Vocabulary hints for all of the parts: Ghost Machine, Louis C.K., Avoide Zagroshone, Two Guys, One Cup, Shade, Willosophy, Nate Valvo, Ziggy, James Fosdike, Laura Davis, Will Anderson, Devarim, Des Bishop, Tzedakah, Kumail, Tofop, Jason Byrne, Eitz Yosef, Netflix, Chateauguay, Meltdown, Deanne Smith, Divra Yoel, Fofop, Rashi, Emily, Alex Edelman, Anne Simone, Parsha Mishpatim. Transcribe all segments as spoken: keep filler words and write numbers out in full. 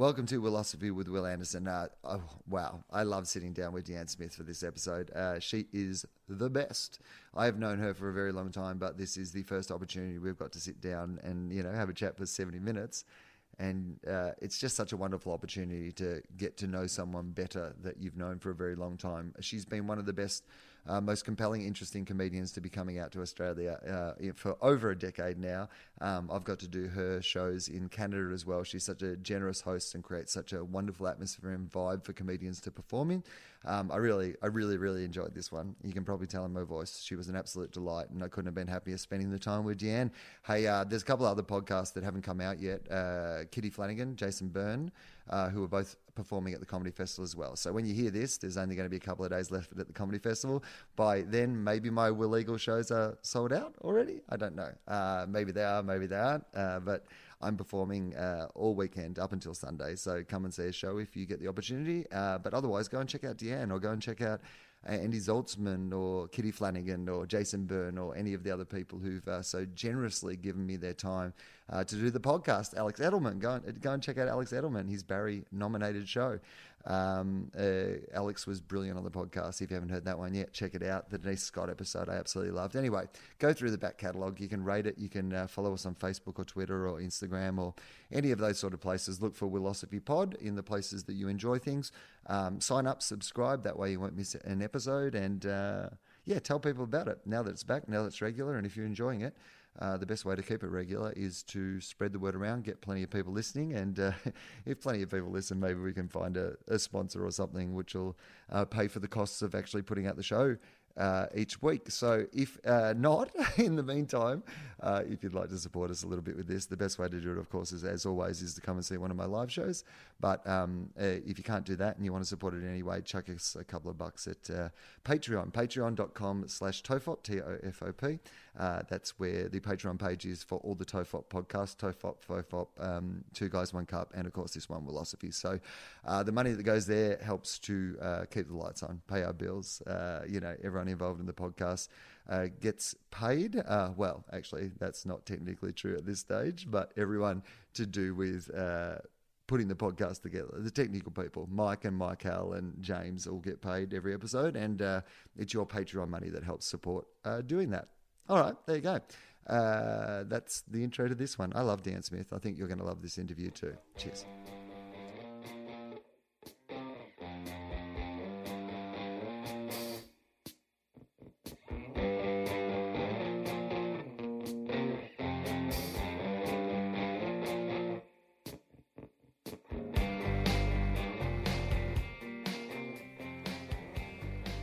Welcome to Willosophy with Will Anderson. Uh, oh, wow, I love sitting down with Deanne Smith for this episode. Uh, she is the best. I have known her for a very long time, but this is the first opportunity we've got to sit down and, you know, have a chat for seventy minutes. And uh, it's just such a wonderful opportunity to get to know someone better that you've known for a very long time. She's been one of the best, uh, most compelling, interesting comedians to be coming out to Australia uh, for over a decade now. Um, I've got to do her shows in Canada as well. She's such a generous host and creates such a wonderful atmosphere and vibe for comedians to perform in. Um, I really, I really, really enjoyed this one. You can probably tell in my voice. She was an absolute delight, and I couldn't have been happier spending the time with Deanne. Hey, uh, there's a couple other podcasts that haven't come out yet. Uh, Kitty Flanagan, Jason Byrne, uh, who are both performing at the Comedy Festival as well. So when you hear this, there's only going to be a couple of days left at the Comedy Festival. By then, maybe my Will Eagle shows are sold out already. I don't know. Uh, maybe they are, maybe they aren't. Uh, but I'm performing uh, all weekend up until Sunday. So come and see a show if you get the opportunity. Uh, but otherwise, go and check out Deanne, or go and check out Andy Zaltzman or Kitty Flanagan or Jason Byrne or any of the other people who've uh, so generously given me their time uh, to do the podcast. Alex Edelman, go and, go and check out Alex Edelman, his Barry-nominated show. Um, uh, Alex was brilliant on the podcast. If you haven't heard that one yet, check it out. The Denise Scott episode I absolutely loved. Anyway, go through the back catalogue. You can rate it. You can uh, follow us on Facebook or Twitter or Instagram or any of those sort of places. Look for Willosophy Pod in the places that you enjoy things. Um, sign up, subscribe. That way you won't miss an episode. And uh, yeah, tell people about it now that it's back, now that it's regular. And if you're enjoying it, Uh, the best way to keep it regular is to spread the word around, get plenty of people listening. And uh, if plenty of people listen, maybe we can find a, a sponsor or something which will uh, pay for the costs of actually putting out the show uh, each week. So if uh, not, in the meantime, uh, if you'd like to support us a little bit with this, the best way to do it, of course, is, as always, is to come and see one of my live shows. But um, uh, if you can't do that and you want to support it anyway, chuck us a couple of bucks at uh, Patreon, patreon.com slash Tofop, T O F O P. Uh, that's where the Patreon page is for all the Tofop podcasts, Tofop, Fofop, um, Two Guys, One Cup, and of course this one, Willosophy. So uh, the money that goes there helps to uh, keep the lights on, pay our bills. Uh, you know, everyone involved in the podcast uh, gets paid. Uh, well, actually, that's not technically true at this stage, but everyone to do with uh, putting the podcast together, the technical people, Mike and Michael and James all get paid every episode, and uh, it's your Patreon money that helps support uh, doing that. All right, there you go. Uh, that's the intro to this one. I love Deanne Smith. I think you're going to love this interview too. Cheers.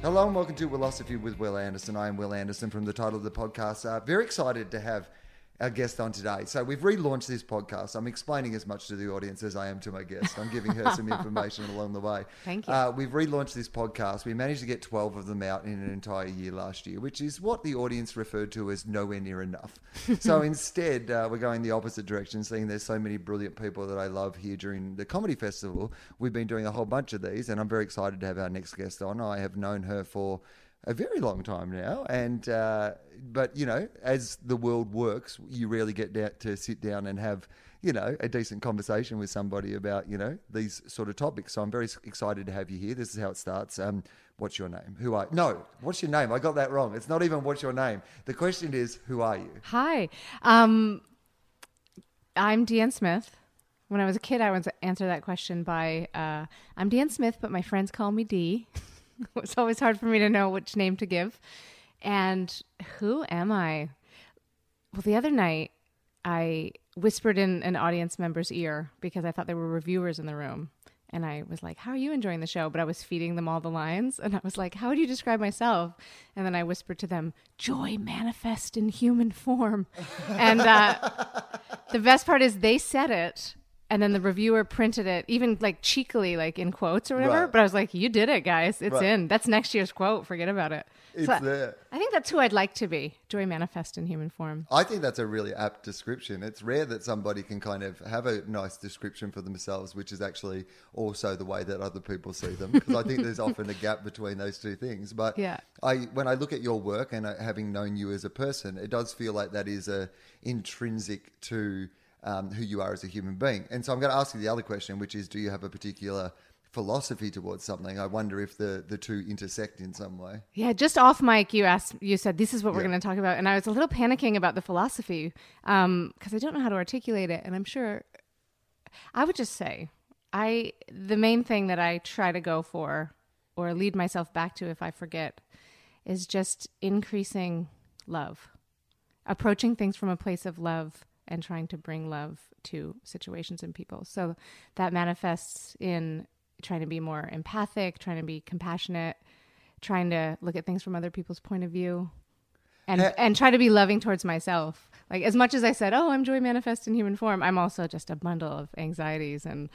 Hello and welcome to Willosophy with Will Anderson. I am Will Anderson from the title of the podcast. Uh, very excited to have our guest on today. So we've relaunched this podcast. I'm explaining as much to the audience as I am to my guest. I'm giving her some information along the way. Thank you. Uh, we've relaunched this podcast. We managed to get twelve of them out in an entire year last year, which is what the audience referred to as nowhere near enough. So instead, uh, we're going the opposite direction, seeing there's so many brilliant people that I love here during the Comedy Festival. We've been doing a whole bunch of these, and I'm very excited to have our next guest on. I have known her for a very long time now, and uh, but you know, as the world works, you rarely get down to sit down and have, you know, a decent conversation with somebody about, you know, these sort of topics. So I'm very excited to have you here. This is how it starts. Um, what's your name? Who are you? No, what's your name? I got that wrong. It's not even what's your name. The question is, who are you? Hi, um, I'm Deanne Smith. When I was a kid, I would answer that question by uh, I'm Deanne Smith, but my friends call me D. It's always hard for me to know which name to give. And who am I? Well, the other night I whispered in an audience member's ear because I thought there were reviewers in the room. And I was like, how are you enjoying the show? But I was feeding them all the lines. And I was like, how would you describe myself? And then I whispered to them, joy manifest in human form. And uh, the best part is they said it. And then the reviewer printed it, even like cheekily, like in quotes or whatever. Right. But I was like, you did it, guys. It's right. in. That's next year's quote. Forget about it. It's so there. I think that's who I'd like to be. Joy manifest in human form. I think that's a really apt description. It's rare that somebody can kind of have a nice description for themselves, which is actually also the way that other people see them. Because I think there's often a gap between those two things. But yeah. I, when I look at your work and I, having known you as a person, it does feel like that is a intrinsic to um, who you are as a human being. And so I'm going to ask you the other question, which is, do you have a particular philosophy towards something? I wonder if the the two intersect in some way. Yeah, just off mic, you asked, you said, this is what we're yeah. going to talk about. And I was a little panicking about the philosophy because um, I don't know how to articulate it. And I'm sure I would just say I the main thing that I try to go for or lead myself back to if I forget is just increasing love, approaching things from a place of love and trying to bring love to situations and people. So that manifests in trying to be more empathic, trying to be compassionate, trying to look at things from other people's point of view, and uh, and try to be loving towards myself. Like, as much as I said, oh, I'm joy manifest in human form, I'm also just a bundle of anxieties and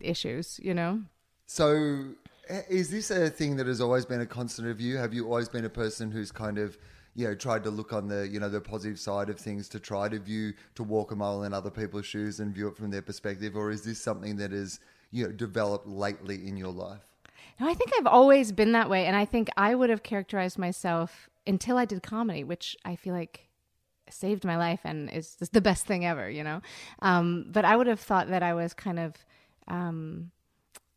issues, you know? So is this a thing that has always been a constant of you? Have you always been a person who's kind of, you know, tried to look on the, you know, the positive side of things, to try to view, to walk a mile in other people's shoes and view it from their perspective? Or is this something that is, you know, developed lately in your life? No, I think I've always been that way. And I think I would have characterized myself until I did comedy, which I feel like saved my life and is the best thing ever, you know? Um, but I would have thought that I was kind of, um,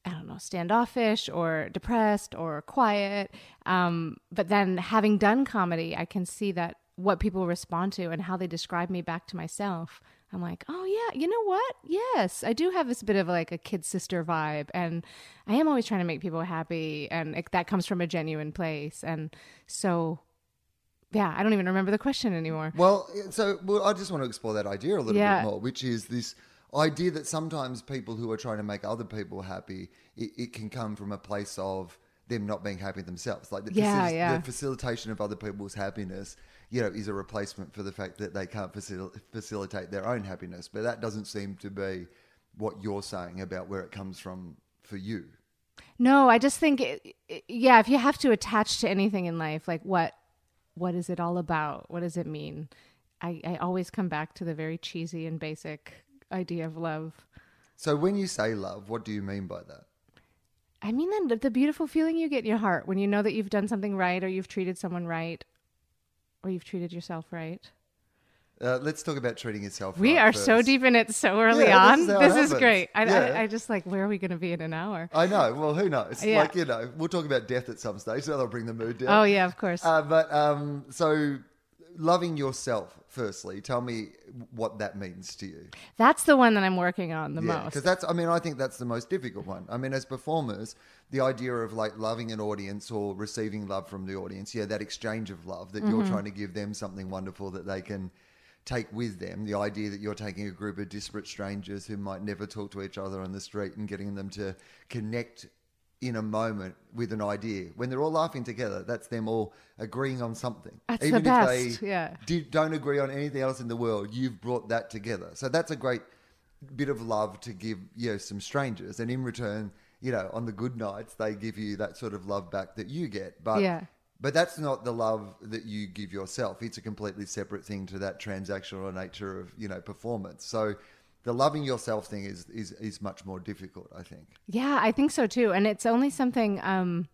I don't know, standoffish or depressed or quiet. Um, but then having done comedy, I can see that what people respond to and how they describe me back to myself, I'm like, oh yeah, you know what? Yes, I do have this bit of like a kid sister vibe, and I am always trying to make people happy, and it, that comes from a genuine place. And so, yeah, I don't even remember the question anymore. Well, so well, I just want to explore that idea a little yeah. bit more, which is this idea that sometimes people who are trying to make other people happy, it, it can come from a place of them not being happy themselves. Like the, yeah, facil- yeah. the facilitation of other people's happiness, you know, is a replacement for the fact that they can't facil- facilitate their own happiness. But that doesn't seem to be what you're saying about where it comes from for you. No, I just think, it, it, yeah, if you have to attach to anything in life, like what, what is it all about? What does it mean? I, I always come back to the very cheesy and basic idea of love. So when you say love, what do you mean by that? I mean the, the beautiful feeling you get in your heart when you know that you've done something right, or you've treated someone right, or you've treated yourself right. Uh, let's talk about treating yourself we right. We are first. So deep in it so early yeah, on. This is, this is great. I, yeah. I, I just like, where are we going to be in an hour? I know. Well, who knows? Yeah. Like, you know, we'll talk about death at some stage. So that'll bring the mood down. Oh, yeah, of course. Uh, but um, so loving yourself, firstly, tell me what that means to you. That's the one that I'm working on the yeah, most. Because that's, I mean, I think that's the most difficult one. I mean, as performers, the idea of like loving an audience or receiving love from the audience, yeah, that exchange of love that mm-hmm. you're trying to give them something wonderful that they can take with them. The idea that you're taking a group of disparate strangers who might never talk to each other on the street and getting them to connect in a moment with an idea when they're all laughing together, that's them all agreeing on something. That's even the best. If they yeah. did, don't agree on anything else in the world, you've brought that together. So that's a great bit of love to give, you know, some strangers, and in return, you know, on the good nights, they give you that sort of love back that you get. But yeah. But that's not the love that you give yourself. It's a completely separate thing to that transactional nature of, you know, performance. So the loving yourself thing is is is much more difficult, I think. Yeah, I think so too. And it's only something, um,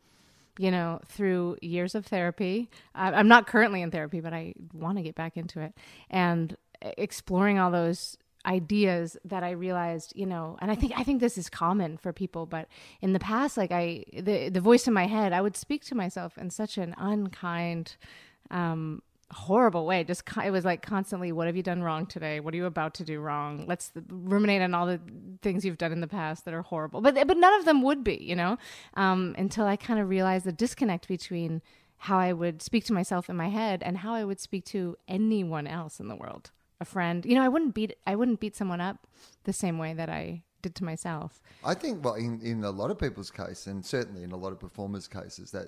you know, through years of therapy. Uh, I'm not currently in therapy, but I want to get back into it. And exploring all those ideas that I realized, you know, and I think I think this is common for people, but in the past, like I, the the voice in my head, I would speak to myself in such an unkind, um, horrible way. Just it was like constantly, what have you done wrong today? What are you about to do wrong? Let's ruminate on all the things you've done in the past that are horrible, but but none of them would be, you know, um, until I kind of realized the disconnect between how I would speak to myself in my head and how I would speak to anyone else in the world. A friend, you know, I wouldn't beat I wouldn't beat someone up the same way that I did to myself. I think, well, in, in a lot of people's case, and certainly in a lot of performers' cases, that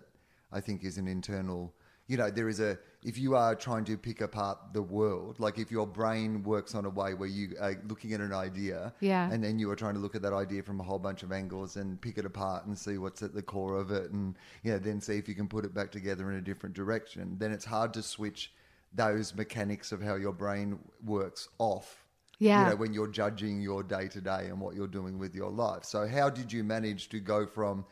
I think is an internal, you know, there is a, if you are trying to pick apart the world, like if your brain works on a way where you are looking at an idea yeah. and then you are trying to look at that idea from a whole bunch of angles and pick it apart and see what's at the core of it, and, you know, then see if you can put it back together in a different direction, then it's hard to switch those mechanics of how your brain works off, yeah. you know, when you're judging your day to day and what you're doing with your life. So how did you manage to go from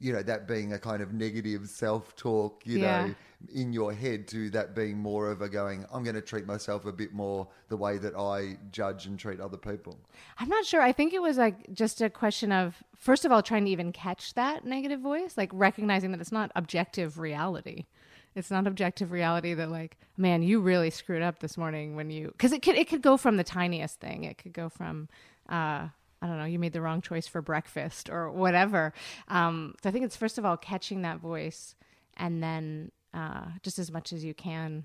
you know, that being a kind of negative self-talk, you yeah. know, in your head, to that being more of a going, I'm going to treat myself a bit more the way that I judge and treat other people. I'm not sure. I think it was like just a question of, first of all, trying to even catch that negative voice, like recognizing that it's not objective reality. It's not objective reality that like, man, you really screwed up this morning when you, because it could, it could go from the tiniest thing. It could go from, uh, I don't know, you made the wrong choice for breakfast or whatever. Um, so I think it's first of all catching that voice, and then uh, just as much as you can,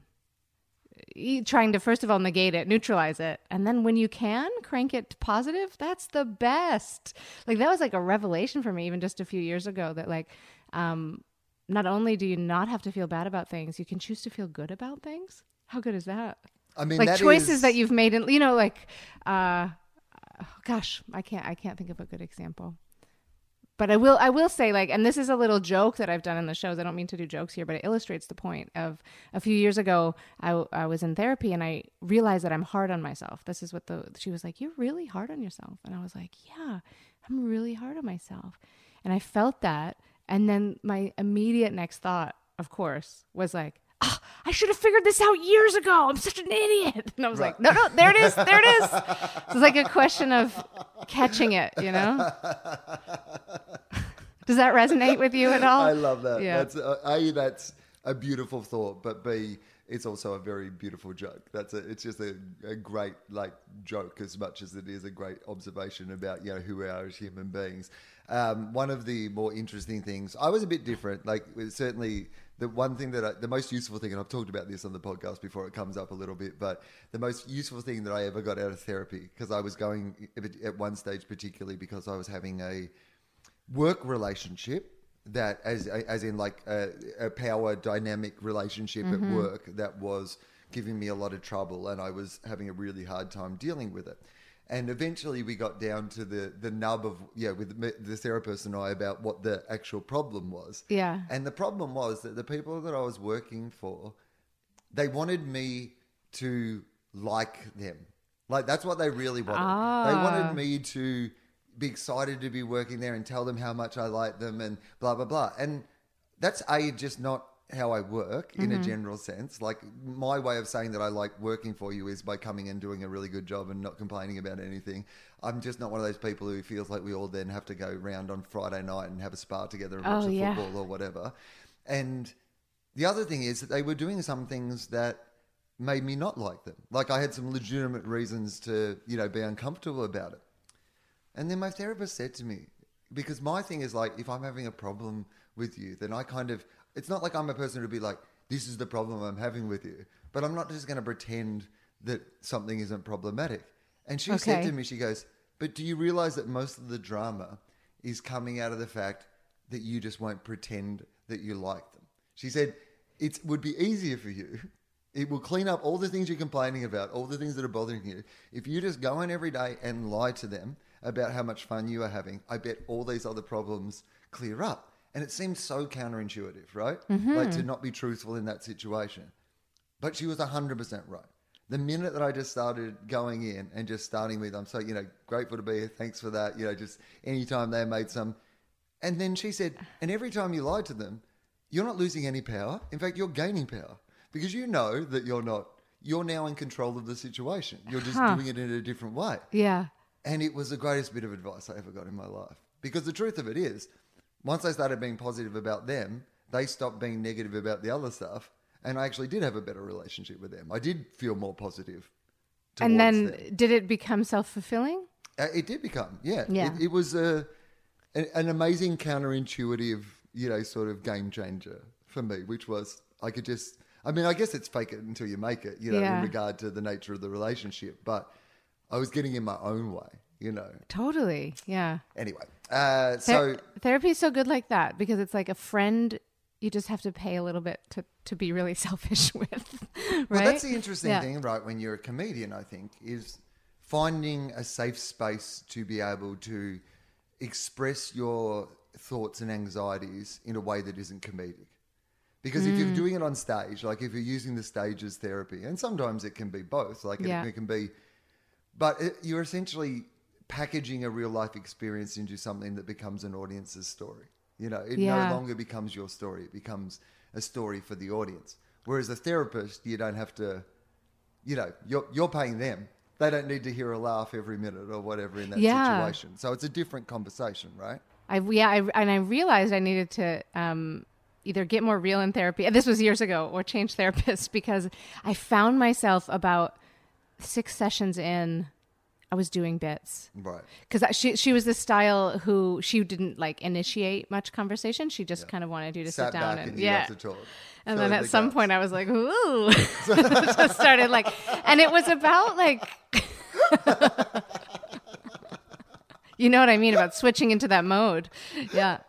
trying to first of all negate it, neutralize it, and then when you can crank it to positive. That's the best. Like that was like a revelation for me even just a few years ago, that like um, not only do you not have to feel bad about things, you can choose to feel good about things. How good is that? I mean, like that choices is... that you've made, and you know, like. Uh, Gosh, I can't I can't think of a good example. But I will I will say, like, and this is a little joke that I've done in the shows. I don't mean to do jokes here, but it illustrates the point of a few years ago, I, I was in therapy and I realized that I'm hard on myself. This is what the, she was like, you're really hard on yourself. And I was like, yeah, I'm really hard on myself. And I felt that. And then my immediate next thought, of course, was like, oh, I should have figured this out years ago. I'm such an idiot. And I was right. like, no, no, there it is. There it is. It's like a question of catching it, you know? Does that resonate with you at all? I love that. Yeah. That's, uh, A, that's a beautiful thought, but B, it's also a very beautiful joke. That's a, it's just a, a great like joke as much as it is a great observation about, you know, who we are as human beings. Um, one of the more interesting things, I was a bit different, like certainly... The one thing that I, the most useful thing, and I've talked about this on the podcast before, it comes up a little bit, but the most useful thing that I ever got out of therapy, because I was going at one stage, particularly because I was having a work relationship that, as as in like a, a power dynamic relationship mm-hmm. at work, that was giving me a lot of trouble, and I was having a really hard time dealing with it. And eventually we got down to the, the nub of, yeah, with the therapist and I about what the actual problem was. Yeah. And the problem was that the people that I was working for, they wanted me to like them. Like that's what they really wanted. Ah. They wanted me to be excited to be working there and tell them how much I like them and blah, blah, blah. And that's A, just not how I work in mm-hmm. a general sense. Like my way of saying that I like working for you is by coming and doing a really good job and not complaining about anything. I'm just not one of those people who feels like we all then have to go round on Friday night and have a spa together and oh, watch the yeah. football or whatever. And the other thing is that they were doing some things that made me not like them. Like I had some legitimate reasons to, you know, be uncomfortable about it. And then my therapist said to me, because my thing is like, if I'm having a problem with you, then I kind of, it's not like I'm a person who'd be like, this is the problem I'm having with you. But I'm not just going to pretend that something isn't problematic. And she okay. said to me, she goes, but do you realize that most of the drama is coming out of the fact that you just won't pretend that you like them? She said, it would be easier for you. It will clean up all the things you're complaining about, all the things that are bothering you. If you just go in every day and lie to them about how much fun you are having, I bet all these other problems clear up. And it seems so counterintuitive, right? Mm-hmm. Like to not be truthful in that situation. But she was one hundred percent right. The minute that I just started going in and just starting with, I'm so, you know, grateful to be here. Thanks for that. You know, just anytime they made some. And then she said, and every time you lie to them, you're not losing any power. In fact, you're gaining power because you know that you're not, you're now in control of the situation. You're just huh. doing it in a different way. Yeah. And it was the greatest bit of advice I ever got in my life, because the truth of it is, once I started being positive about them, they stopped being negative about the other stuff. And I actually did have a better relationship with them. I did feel more positive towards And then them. Did it become self-fulfilling? Uh, it did become, yeah. yeah. It, it was a, an, an amazing counterintuitive, you know, sort of game changer for me, which was I could just, I mean, I guess it's fake it until you make it, you know, yeah. in regard to the nature of the relationship. But I was getting in my own way. You know. Totally. Yeah. Anyway. Uh, so Ther- therapy is so good like that, because it's like a friend you just have to pay a little bit to, to be really selfish with. Right? Well, that's the interesting yeah. thing, right, when you're a comedian, I think, is finding a safe space to be able to express your thoughts and anxieties in a way that isn't comedic. Because mm. if you're doing it on stage, like if you're using the stage as therapy, and sometimes it can be both, like yeah. it, it can be, but it, you're essentially packaging a real life experience into something that becomes an audience's story. You know, it yeah. no longer becomes your story. It becomes a story for the audience. Whereas a therapist, you don't have to, you know, you're, you're paying them. They don't need to hear a laugh every minute or whatever in that yeah. situation. So it's a different conversation, right? I, yeah, I, and I realized I needed to um, either get more real in therapy. This was years ago, or change therapists, because I found myself about six sessions in, I was doing bits. Right. Because she she was this style who she didn't like initiate much conversation. She just yeah. kind of wanted you to Sat sit down and, and yeah. To talk. And so then at some guts. point I was like, ooh, just started like, and it was about like, you know what I mean about switching into that mode. Yeah.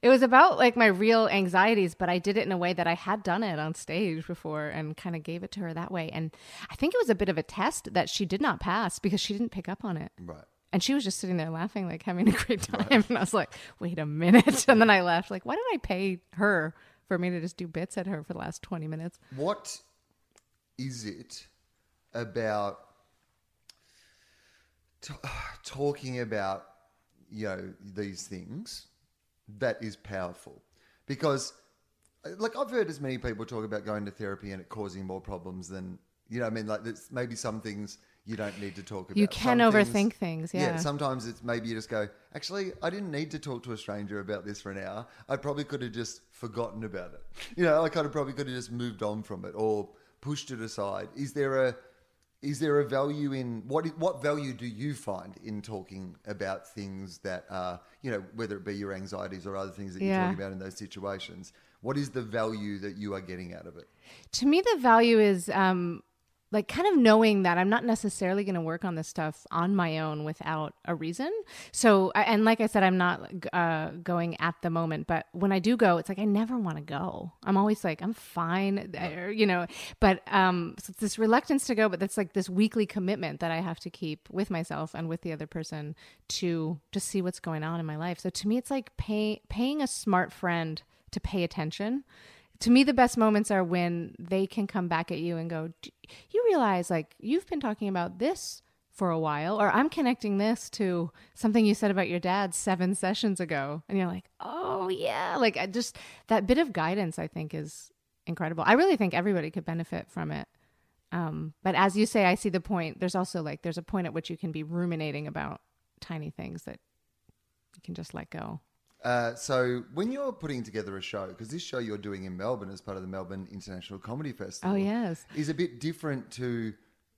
It was about like my real anxieties, but I did it in a way that I had done it on stage before and kind of gave it to her that way. And I think it was a bit of a test that she did not pass because she didn't pick up on it. Right. And she was just sitting there laughing, like having a great time. Right. And I was like, wait a minute. And then I left like, why did I pay her for me to just do bits at her for the last twenty minutes? What is it about t- talking about, you know, these things that is powerful? Because like I've heard as many people talk about going to therapy and it causing more problems than, you know what I mean? Like there's maybe some things you don't need to talk about. You can some overthink things, things yeah. yeah. Sometimes it's maybe you just go, actually, I didn't need to talk to a stranger about this for an hour. I probably could have just forgotten about it. You know, I kind of probably could have just moved on from it or pushed it aside. Is there a, is there a value in, what what value do you find in talking about things that are, you know, whether it be your anxieties or other things that yeah. you're talking about in those situations? What is the value that you are getting out of it? To me, the value is um, like kind of knowing that I'm not necessarily going to work on this stuff on my own without a reason. So, and like I said, I'm not uh, going at the moment, but when I do go, it's like, I never want to go. I'm always like, I'm fine, you know, but um, so it's this reluctance to go, but that's like this weekly commitment that I have to keep with myself and with the other person to just see what's going on in my life. So to me, it's like pay, paying a smart friend to pay attention. To me, the best moments are when they can come back at you and go, do you realize like you've been talking about this for a while, or I'm connecting this to something you said about your dad seven sessions ago. And you're like, oh yeah. Like I just, that bit of guidance I think is incredible. I really think everybody could benefit from it. Um, but as you say, I see the point. There's also like, there's a point at which you can be ruminating about tiny things that you can just let go. Uh, so when you're putting together a show, because this show you're doing in Melbourne as part of the Melbourne International Comedy Festival, oh, yes. is a bit different to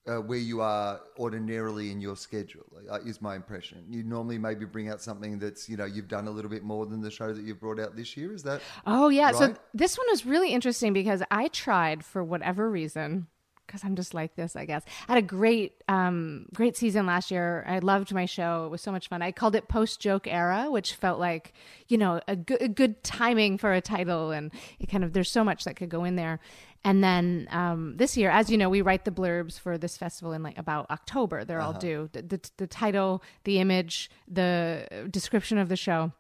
uh, where you are ordinarily in your schedule, uh, is my impression. You normally maybe bring out something that's, you know, you've done a little bit more than the show that you've brought out this year. Is that Oh, yeah. Right? So this one was really interesting because I tried for whatever reason, because I'm just like this, I guess. I had a great, um, great season last year. I loved my show. It was so much fun. I called it Post-Joke Era, which felt like, you know, a, go- a good timing for a title. And it kind of, there's so much that could go in there. And then um, this year, as you know, we write the blurbs for this festival in like about October. They're uh-huh. all due. The, the, the title, the image, the description of the show.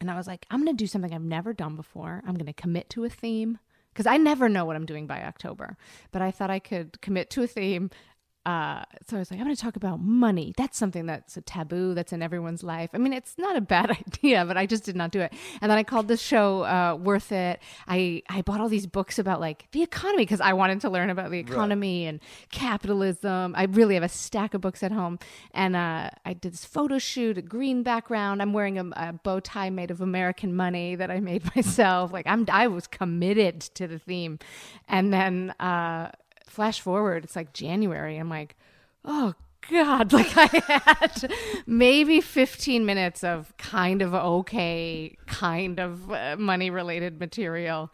And I was like, I'm going to do something I've never done before. I'm going to commit to a theme. Because I never know what I'm doing by October, but I thought I could commit to a theme. Uh, so I was like, I'm going to talk about money. That's something that's a taboo that's in everyone's life. I mean, it's not a bad idea, but I just did not do it. And then I called this show uh, Worth It. I, I bought all these books about like the economy because I wanted to learn about the economy right. and capitalism. I really have a stack of books at home. And uh, I did this photo shoot, a green background. I'm wearing a, a bow tie made of American money that I made myself. Like I'm, I was committed to the theme. And then... Uh, Flash forward, it's like January. I'm like, oh God, like I had maybe fifteen minutes of kind of okay, kind of uh, money related material.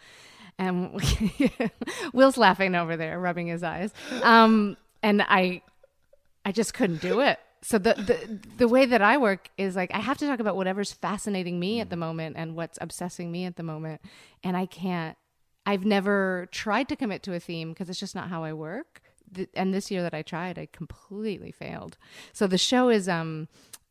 And Will's laughing over there, rubbing his eyes. Um, and I, I just couldn't do it. So the, the the way that I work is like I have to talk about whatever's fascinating me at the moment and what's obsessing me at the moment. And I can't. I've never tried to commit to a theme because it's just not how I work. Th- and this year that I tried, I completely failed. So the show is, um,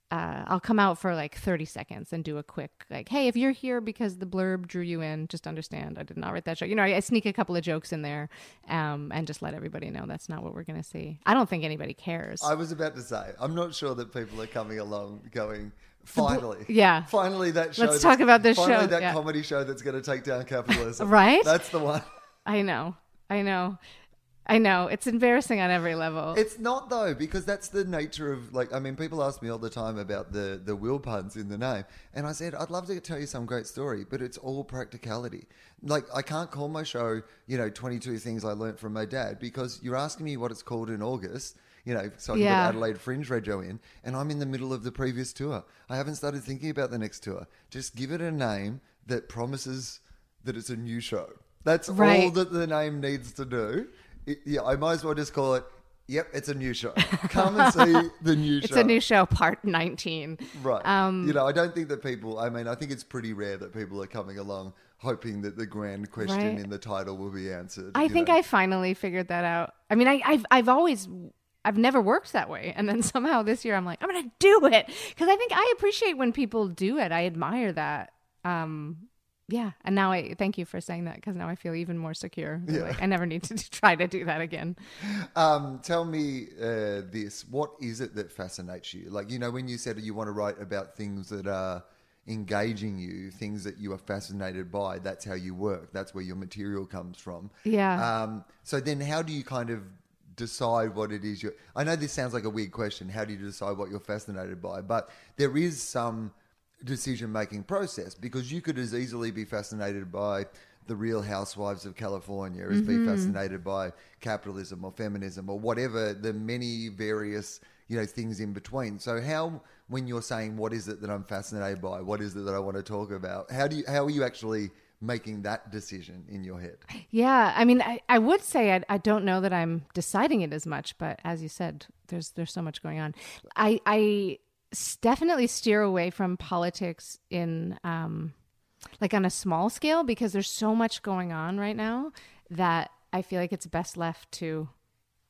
uh, I'll come out for like thirty seconds and do a quick, like, hey, if you're here because the blurb drew you in, just understand I did not write that show. You know, I, I sneak a couple of jokes in there um, and just let everybody know that's not what we're going to see. I don't think anybody cares. I was about to say, I'm not sure that people are coming along going, Finally. Yeah. Finally that show. Let's talk about this finally show. Finally that yeah. comedy show that's going to take down capitalism. Right? That's the one. I know. I know. I know. It's embarrassing on every level. It's not, though, because that's the nature of, like, I mean, people ask me all the time about the, the will puns in the name. And I said, I'd love to tell you some great story, but it's all practicality. Like, I can't call my show, you know, twenty-two Things I Learned from My Dad, because you're asking me what it's called in August, you know, so I can yeah. put Adelaide Fringe Rego in, and I'm in the middle of the previous tour. I haven't started thinking about the next tour. Just give it a name that promises that it's a new show. That's right. all that the name needs to do. It, yeah, I might as well just call it, yep, it's a new show. Come and see the new it's show. It's a new show, part nineteen. Right. Um, you know, I don't think that people, I mean, I think it's pretty rare that people are coming along hoping that the grand question right. in the title will be answered. I think know. I finally figured that out. I mean, I, I've I've always... I've never worked that way. And then somehow this year I'm like, I'm going to do it. Because I think I appreciate when people do it. I admire that. Um, yeah. And now I thank you for saying that, because now I feel even more secure. Yeah. Like, I never need to try to do that again. Um, tell me uh, this. What is it that fascinates you? Like, you know, when you said you want to write about things that are engaging you, things that you are fascinated by, that's how you work. That's where your material comes from. Yeah. Um, so then how do you kind of decide what it is you're... I know this sounds like a weird question. How do you decide what you're fascinated by? But there is some decision-making process, because you could as easily be fascinated by the Real Housewives of California as mm-hmm. be fascinated by capitalism or feminism or whatever, the many various, you know, things in between. So how, when you're saying, what is it that I'm fascinated by? What is it that I want to talk about? How do you, how are you actually making that decision in your head? Yeah. I mean, I, I would say I, I don't know that I'm deciding it as much, but as you said, there's there's so much going on. I, I definitely steer away from politics in um, like on a small scale, because there's so much going on right now that I feel like it's best left to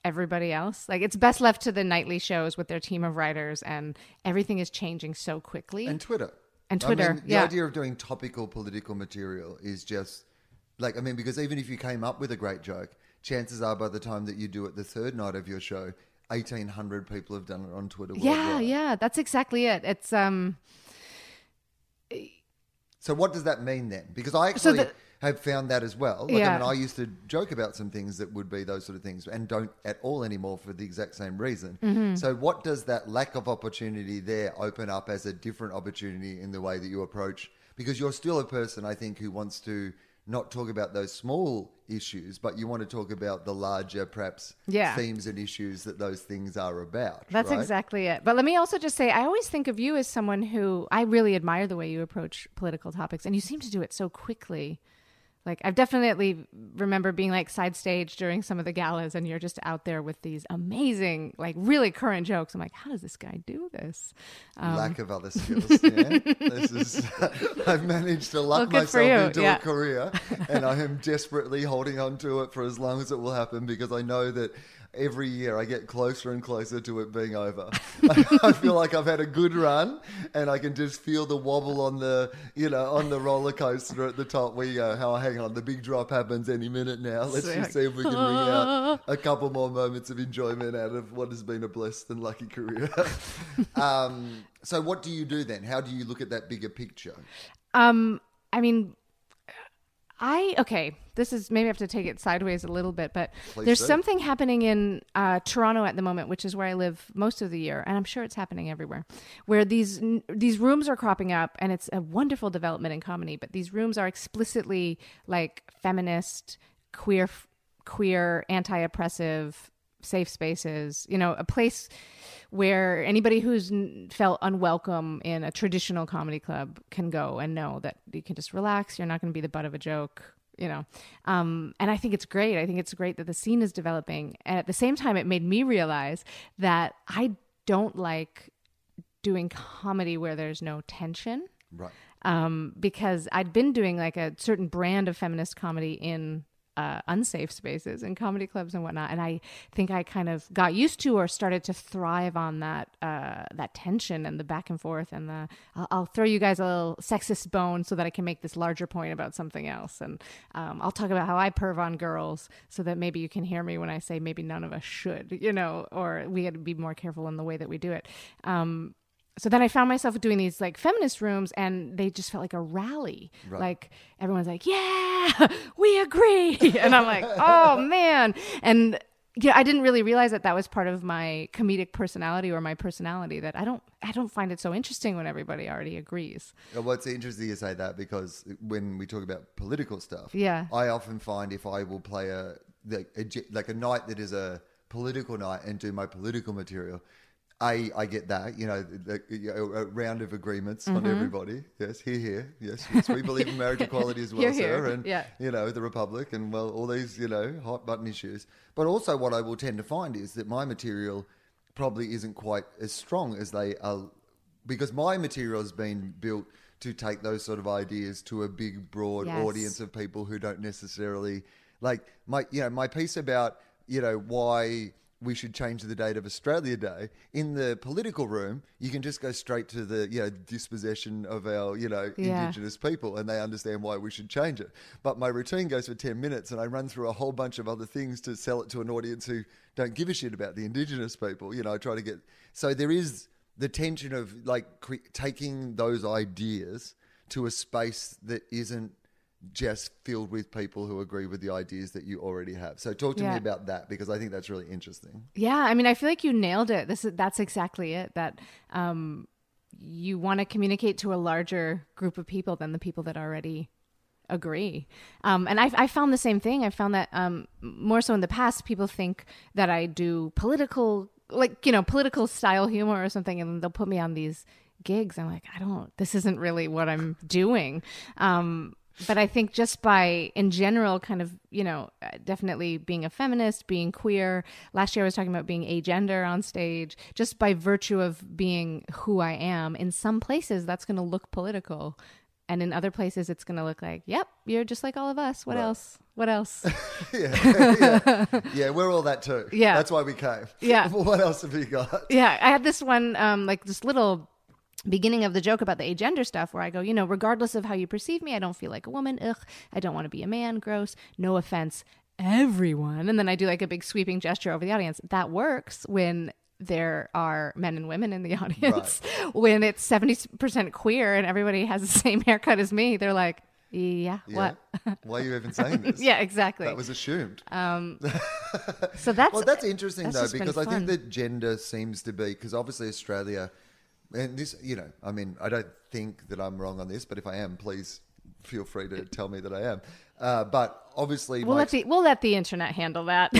everybody else. Like, it's best left to the nightly shows with their team of writers, and everything is changing so quickly. And Twitter. And Twitter, I mean, the yeah. idea of doing topical political material is just like, I mean, because even if you came up with a great joke, chances are by the time that you do it the third night of your show, eighteen hundred people have done it on Twitter. Yeah, worldwide. yeah, that's exactly it. It's um. So what does that mean then? Because I actually so the, have found that as well. Like, yeah. I mean, I used to joke about some things that would be those sort of things, and don't at all anymore for the exact same reason. Mm-hmm. So what does that lack of opportunity there open up as a different opportunity in the way that you approach? Because you're still a person, I think, who wants to not talk about those small issues, but you want to talk about the larger, perhaps, yeah. themes and issues that those things are about. That's right? exactly it. But let me also just say, I always think of you as someone who, I really admire the way you approach political topics, and you seem to do it so quickly. Like, I've definitely remember being like side stage during some of the galas, and you're just out there with these amazing, like, really current jokes. I'm like, how does this guy do this? Um, Lack of other skills. Yeah. This is, I've managed to luck well, myself into yeah. a career, and I am desperately holding on to it for as long as it will happen, because I know that every year I get closer and closer to it being over. I, I feel like I've had a good run, and I can just feel the wobble on the, you know, on the roller coaster at the top where you go, oh, hang on, the big drop happens any minute now. Let's Sick. just see if we can wring out a couple more moments of enjoyment out of what has been a blessed and lucky career. um, so what do you do then? How do you look at that bigger picture? Um, I mean... I, okay, this is, maybe I have to take it sideways a little bit, but Please there's do. something happening in uh, Toronto at the moment, which is where I live most of the year, and I'm sure it's happening everywhere, where these these rooms are cropping up, and it's a wonderful development in comedy, but these rooms are explicitly like feminist, queer, queer, anti-oppressive, safe spaces, you know, a place where anybody who's felt unwelcome in a traditional comedy club can go and know that you can just relax. You're not going to be the butt of a joke, you know. Um, and I think it's great. I think it's great that the scene is developing. And at the same time, it made me realize that I don't like doing comedy where there's no tension. Right. Um, because I'd been doing like a certain brand of feminist comedy in Uh, unsafe spaces and comedy clubs and whatnot, and I think I kind of got used to or started to thrive on that uh, that tension and the back and forth and the I'll, I'll throw you guys a little sexist bone so that I can make this larger point about something else, and um, I'll talk about how I perv on girls so that maybe you can hear me when I say maybe none of us should, you know, or we had to be more careful in the way that we do it. Um, so then I found myself doing these like feminist rooms, and they just felt like a rally. Right. Like everyone's like, yeah, we agree. And I'm like, oh man. And yeah, I didn't really realize that that was part of my comedic personality or my personality, that I don't, I don't find it so interesting when everybody already agrees. What's interesting you say that, because when we talk about political stuff, yeah, I often find if I will play a like a, like a night that is a political night and do my political material, I, I get that, you know, the, you know, a round of agreements mm-hmm. on everybody. Yes, hear, hear. Yes, yes, we believe in marriage equality as well, hear, sir. Hear. And, yeah. you know, the Republic and, well, all these, you know, hot button issues. But also what I will tend to find is that my material probably isn't quite as strong as they are, because my material has been built to take those sort of ideas to a big, broad yes. audience of people who don't necessarily, like, my, you know, my piece about, you know, why we should change the date of Australia Day. In the political room, you can just go straight to the, you know, dispossession of our, you know, yeah. Indigenous people, and they understand why we should change it. But my routine goes for ten minutes and I run through a whole bunch of other things to sell it to an audience who don't give a shit about the Indigenous people. You know, I try to get... So there is the tension of like cre- taking those ideas to a space that isn't just filled with people who agree with the ideas that you already have. So talk to yeah. me about that, because I think that's really interesting. Yeah, I mean, I feel like you nailed it. This is, that's exactly it, that um, you want to communicate to a larger group of people than the people that already agree. Um, and I, I found the same thing. I found that um, more so in the past, people think that I do political, like, you know, political style humor or something, and they'll put me on these gigs. I'm like, I don't, this isn't really what I'm doing. Um But I think just by, in general, kind of, you know, definitely being a feminist, being queer. Last year I was talking about being agender on stage. Just by virtue of being who I am, in some places that's going to look political. And in other places it's going to look like, yep, you're just like all of us. What right. else? What else? yeah. yeah. Yeah, we're all that too. Yeah. That's why we came. Yeah. What else have you got? Yeah. I had this one, um, like this little... beginning of the joke about the agender stuff where I go, you know, regardless of how you perceive me, I don't feel like a woman. Ugh, I don't want to be a man. Gross. No offense, everyone. And then I do like a big sweeping gesture over the audience. That works when there are men and women in the audience. Right. When it's seventy percent queer and everybody has the same haircut as me, they're like, yeah, yeah. What? Why are you even saying this? Yeah, exactly. That was assumed. Um, so that's... Well, that's interesting, that's though, because I think that gender seems to be... Because obviously Australia... And this, you know, I mean, I don't think that I'm wrong on this, but if I am, please feel free to tell me that I am. Uh, but obviously... We'll, let, ex- the, we'll let the internet handle that.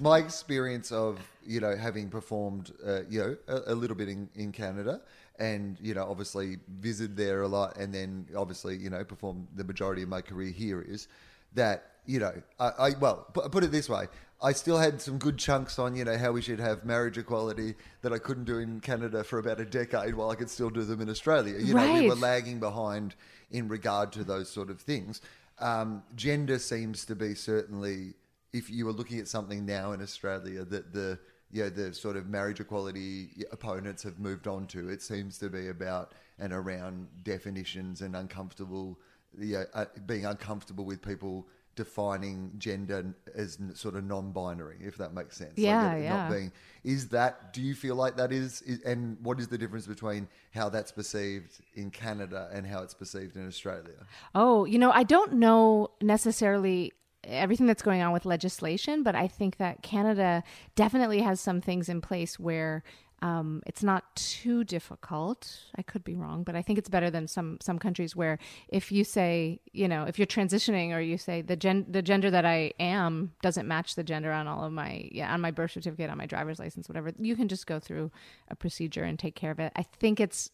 My experience of, you know, having performed, uh, you know, a, a little bit in, in Canada and, you know, obviously visited there a lot and then obviously, you know, performed the majority of my career here is that, you know, I, I well, p- put it this way. I still had some good chunks on, you know, how we should have marriage equality that I couldn't do in Canada for about a decade while I could still do them in Australia. You right. know, we were lagging behind in regard to those sort of things. Um, gender seems to be certainly, if you were looking at something now in Australia that the, you know, the sort of marriage equality opponents have moved on to, it seems to be about and around definitions and uncomfortable, you know, uh, being uncomfortable with people defining gender as sort of non-binary, if that makes sense. Yeah, like, yeah. Not being, is that, do you feel like that is, is, and what is the difference between how that's perceived in Canada and how it's perceived in Australia? Oh, you know, I don't know necessarily everything that's going on with legislation, but I think that Canada definitely has some things in place where Um, it's not too difficult. I could be wrong, but I think it's better than some some countries where if you say, you know, if you're transitioning or you say the gen- the gender that I am doesn't match the gender on all of my, yeah, on my birth certificate, on my driver's license, whatever, you can just go through a procedure and take care of it. I think it's,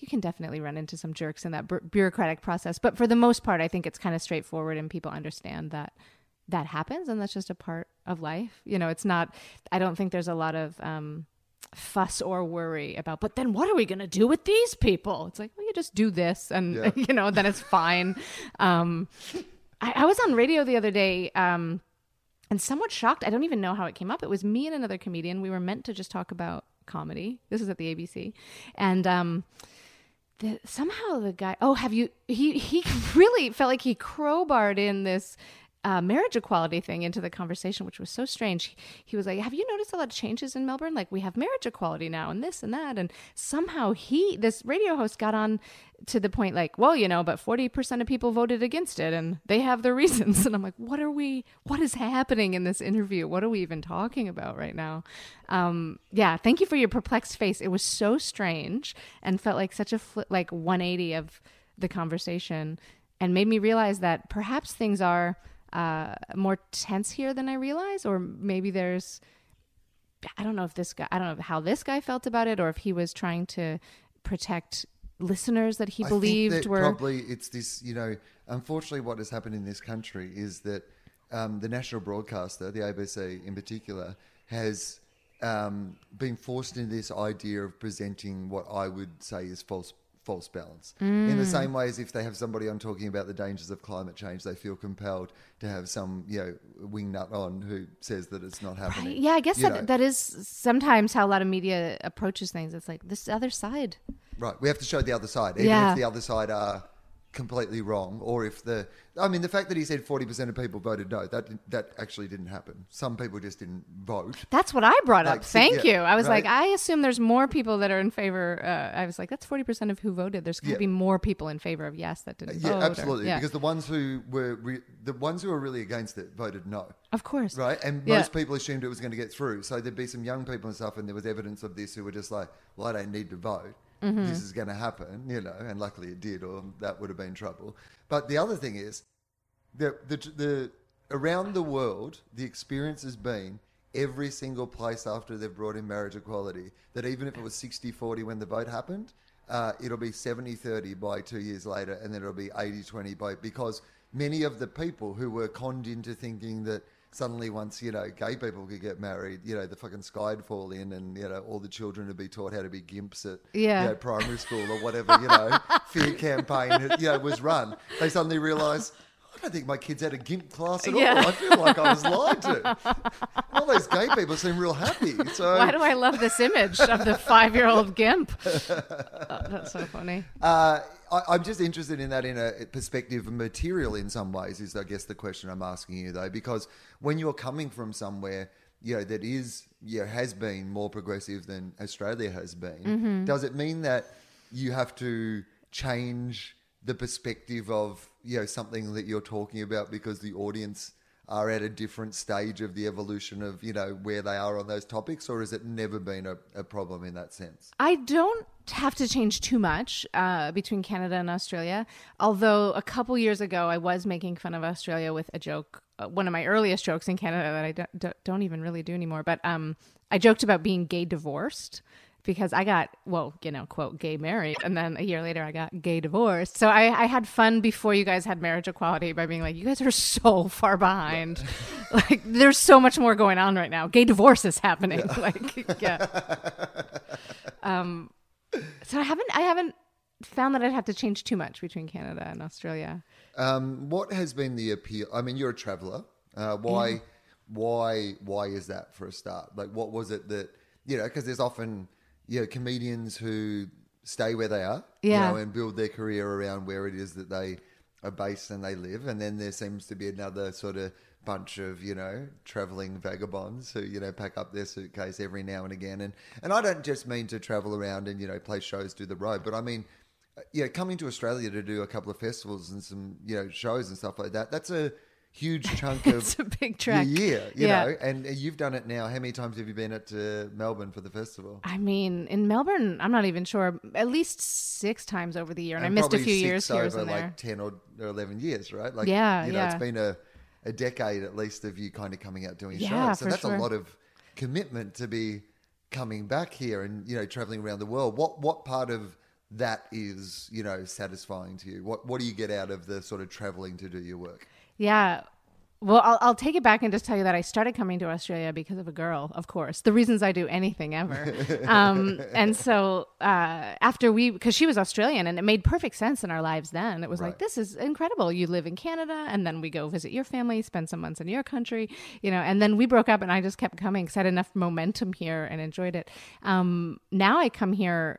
you can definitely run into some jerks in that bu- bureaucratic process, but for the most part, I think it's kind of straightforward and people understand that that happens and that's just a part of life. You know, it's not, I don't think there's a lot of... Um, fuss or worry about, but then what are we going to do with these people? It's like, well, you just do this and, yeah. you know, then it's fine. um, I, I was on radio the other day um, and somewhat shocked. I don't even know how it came up. It was me and another comedian. We were meant to just talk about comedy. This is at the A B C. And um, the, somehow the guy, oh, have you, he, he really felt like he crowbarred in this uh, marriage equality thing into the conversation, which was so strange. He, he was like, have you noticed a lot of changes in Melbourne? Like, we have marriage equality now and this and that. And somehow he, this radio host, got on to the point like, well, you know, but forty percent of people voted against it and they have their reasons. And I'm like, what are we, what is happening in this interview? What are we even talking about right now? Um, yeah. Thank you for your perplexed face. It was so strange and felt like such a fl- like one eighty of the conversation, and made me realize that perhaps things are uh, more tense here than I realize, or maybe there's, I don't know if this guy, I don't know how this guy felt about it, or if he was trying to protect listeners that he I believed think that were probably it's this, you know, unfortunately what has happened in this country is that um, the national broadcaster, the A B C in particular, has um, been forced into this idea of presenting what I would say is false false balance. Mm. In the same way as if they have somebody on talking about the dangers of climate change, they feel compelled to have some, you know, wingnut on who says that it's not happening. Right. Yeah, I guess that, know. that is sometimes how a lot of media approaches things. It's like, this other side. Right, we have to show the other side, even yeah. if the other side are completely wrong, or if the... I mean, the fact that he said forty percent of people voted no, that that actually didn't happen. Some people just didn't vote. That's what I brought like, up. Thank yeah, you. I was right? like, I assume there's more people that are in favor. Uh, I was like, that's forty percent of who voted. There's going to yeah. be more people in favor of yes that didn't uh, yeah, vote. Absolutely, or, yeah, absolutely. Because the ones who were re- the ones who were really against it voted no. Of course. Right? And most yeah. people assumed it was going to get through. So there'd be some young people and stuff, and there was evidence of this who were just like, well, I don't need to vote. Mm-hmm. This is going to happen, you know, and luckily it did, or that would have been trouble. But the other thing is, the the, the around the world, the experience has been every single place after they've brought in marriage equality, that even if it was sixty forty when the vote happened, uh, it'll be seventy thirty by two years later, and then it'll be eighty twenty by, because many of the people who were conned into thinking that suddenly once, you know, gay people could get married, you know, the fucking sky'd fall in and, you know, all the children would be taught how to be gimps at yeah. you know, primary school or whatever, you know, fear campaign, you know, was run. They suddenly realise, I don't think my kids had a gimp class at yeah. all. I feel like I was lied to. All those gay people seem real happy. So why do I love this image of the five-year-old gimp? Oh, that's so funny. Uh, I, I'm just interested in that in a perspective material in some ways is, I guess, the question I'm asking you, though, because when you're coming from somewhere, you know, that is, you know, has been more progressive than Australia has been, mm-hmm. does it mean that you have to change the perspective of, you know, something that you're talking about because the audience are at a different stage of the evolution of, you know, where they are on those topics? Or has it never been a, a problem in that sense? I don't have to change too much uh, between Canada and Australia. Although a couple years ago, I was making fun of Australia with a joke, uh, one of my earliest jokes in Canada that I don't, don't, don't even really do anymore. But um, I joked about being gay divorced, because I got, well, you know, quote, gay married. And then a year later, I got gay divorced. So I, I had fun before you guys had marriage equality by being like, you guys are so far behind. Yeah. Like, there's so much more going on right now. Gay divorce is happening. Yeah. Like, yeah. um, so I haven't, I haven't found that I'd have to change too much between Canada and Australia. Um, what has been the appeal? I mean, you're a traveler. Uh, why, yeah. why, why is that for a start? Like, what was it that, you know, because there's often... Yeah, you know, comedians who stay where they are, yeah. you know, and build their career around where it is that they are based and they live. And then there seems to be another sort of bunch of, you know, traveling vagabonds who, you know, pack up their suitcase every now and again. And and I don't just mean to travel around and, you know, play shows, do the road, but I mean, you know, coming to Australia to do a couple of festivals and some, you know, shows and stuff like that, that's a huge chunk of it's a big track. The year, you yeah. know, and you've done it now. How many times have you been at uh, Melbourne for the festival? I mean, in Melbourne, I'm not even sure, at least six times over the year. And, and I missed a few years here and there. Over like ten or eleven years, right? Like, yeah, you know, yeah. it's been a, a decade at least of you kind of coming out doing yeah, shows. So that's sure. a lot of commitment to be coming back here and, you know, traveling around the world. What What part of that is, you know, satisfying to you? What What do you get out of the sort of traveling to do your work? Yeah. Well, I'll, I'll take it back and just tell you that I started coming to Australia because of a girl, of course. The reasons I do anything ever. um, and so uh, after we, because she was Australian and it made perfect sense in our lives then. It was right. like, this is incredible. You live in Canada and then we go visit your family, spend some months in your country, you know, and then we broke up and I just kept coming because I had enough momentum here and enjoyed it. Um, now I come here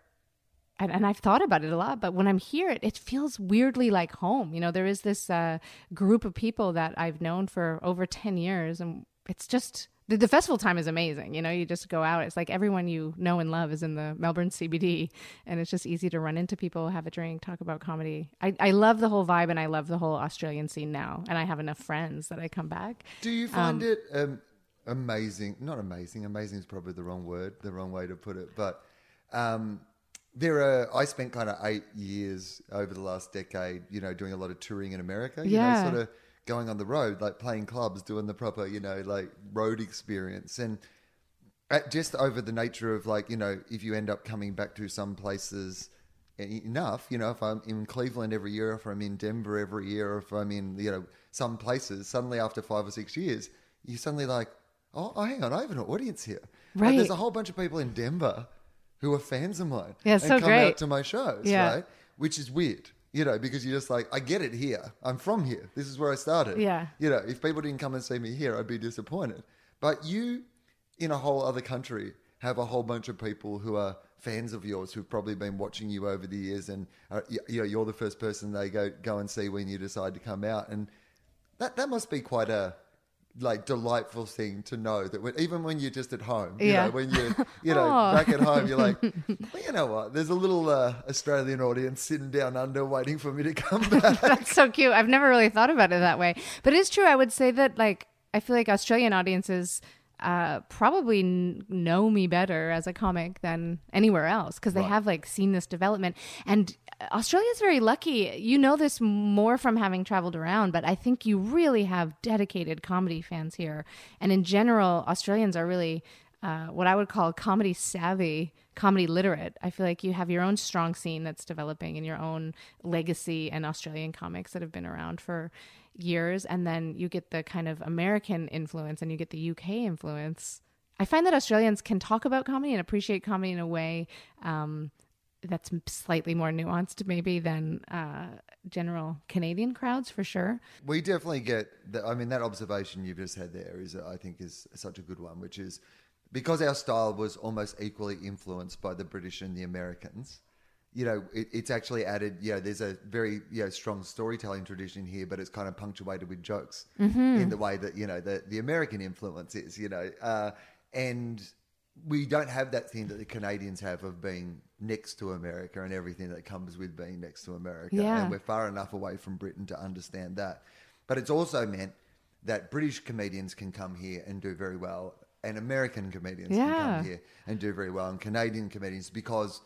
and, and I've thought about it a lot, but when I'm here, it, it feels weirdly like home. You know, there is this uh, group of people that I've known for over ten years, and it's just, the, the festival time is amazing. You know, you just go out. It's like everyone you know and love is in the Melbourne C B D, and it's just easy to run into people, have a drink, talk about comedy. I, I love the whole vibe, and I love the whole Australian scene now, and I have enough friends that I come back. Do you find um, it um, amazing? Not amazing. Amazing is probably the wrong word, the wrong way to put it, but... Um, There are, I spent kind of eight years over the last decade, you know, doing a lot of touring in America, you yeah. know, sort of going on the road, like playing clubs, doing the proper, you know, like road experience. And just over the nature of like, you know, if you end up coming back to some places enough, you know, if I'm in Cleveland every year, if I'm in Denver every year, if I'm in, you know, some places, suddenly after five or six years, you suddenly like, oh, oh hang on, I have an audience here. Right. Like, there's a whole bunch of people in Denver who are fans of mine yeah, and so come great. out to my shows, yeah. right? Which is weird, you know, because you're just like, I get it here. I'm from here. This is where I started. Yeah. You know, if people didn't come and see me here, I'd be disappointed. But you, in a whole other country, have a whole bunch of people who are fans of yours who've probably been watching you over the years, and are, you know, you're the first person they go go and see when you decide to come out. And that that must be quite a... like delightful thing to know that when, even when you're just at home, you yeah. know, when you're, you know, oh. back at home, you're like, well, you know what, there's a little uh, Australian audience sitting down under waiting for me to come back. That's so cute. I've never really thought about it that way, but it's true. I would say that, like, I feel like Australian audiences uh, probably n- know me better as a comic than anywhere else, because they right. have like seen this development. And Australia's very lucky. You know this more from having traveled around, but I think you really have dedicated comedy fans here. And in general, Australians are really uh, what I would call comedy savvy, comedy literate. I feel like you have your own strong scene that's developing and your own legacy and Australian comics that have been around for years. And then you get the kind of American influence and you get the U K influence. I find that Australians can talk about comedy and appreciate comedy in a way um, that's slightly more nuanced maybe than uh, general Canadian crowds, for sure. We definitely get that. I mean, that observation you've just had there is, I think, is such a good one, which is because our style was almost equally influenced by the British and the Americans, you know, it, it's actually added, you know, there's a very, you know, strong storytelling tradition here, but it's kind of punctuated with jokes mm-hmm. in the way that, you know, the, the American influence is, you know, uh, and we don't have that thing that the Canadians have of being next to America and everything that comes with being next to America. Yeah. And we're far enough away from Britain to understand that. But it's also meant that British comedians can come here and do very well, and American comedians yeah. can come here and do very well, and Canadian comedians, because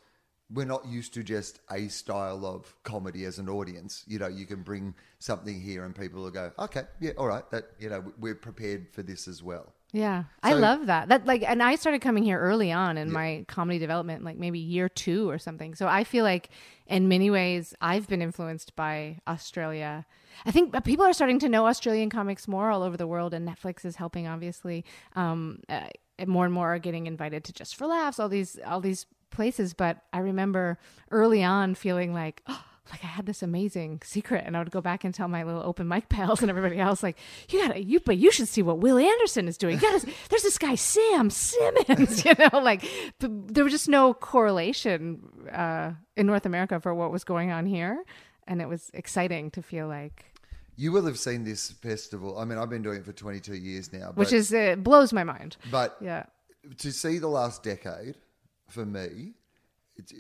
we're not used to just a style of comedy as an audience. You know, you can bring something here and people will go, okay, yeah, all right, that, you know, we're prepared for this as well. Yeah, so, I love that. That like, and I started coming here early on in yeah. my comedy development, like maybe year two or something. So I feel like in many ways I've been influenced by Australia. I think people are starting to know Australian comics more all over the world, and Netflix is helping, obviously. Um, uh, more and more are getting invited to Just for Laughs, all these all these places. But I remember early on feeling like, oh, like I had this amazing secret, and I would go back and tell my little open mic pals and everybody else, like, you gotta, you, but you should see what Will Anderson is doing. You gotta, there's this guy, Sam Simmons, you know, like there was just no correlation uh, in North America for what was going on here. And it was exciting to feel like. You will have seen this festival. I mean, I've been doing it for twenty-two years now. But, which is, it blows my mind. But yeah, to see the last decade for me, it's,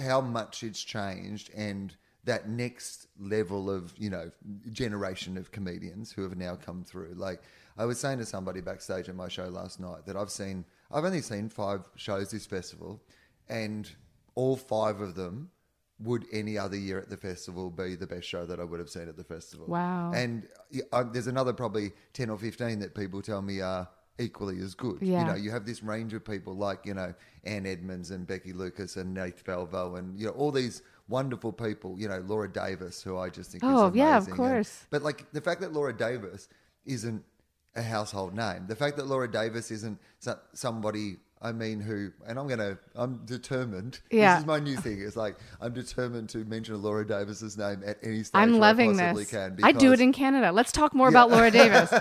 how much it's changed, and that next level of, you know, generation of comedians who have now come through. Like I was saying to somebody backstage at my show last night that I've seen, I've only seen five shows this festival, and all five of them would any other year at the festival be the best show that I would have seen at the festival. Wow. And I, there's another probably ten or fifteen that people tell me are equally as good. Yeah. You know, you have this range of people like, you know, Anne Edmonds and Becky Lucas and Nate Valvo and, you know, all these wonderful people, you know, Laura Davis, who I just think oh, is amazing. Oh, yeah, of course. And, but, like, the fact that Laura Davis isn't a household name, the fact that Laura Davis isn't so- somebody, I mean, who, and I'm going to, I'm determined. Yeah. This is my new thing. It's like, I'm determined to mention Laura Davis's name at any stage I'm loving I possibly this. Can. Because, I do it in Canada. Let's talk more yeah. about Laura Davis.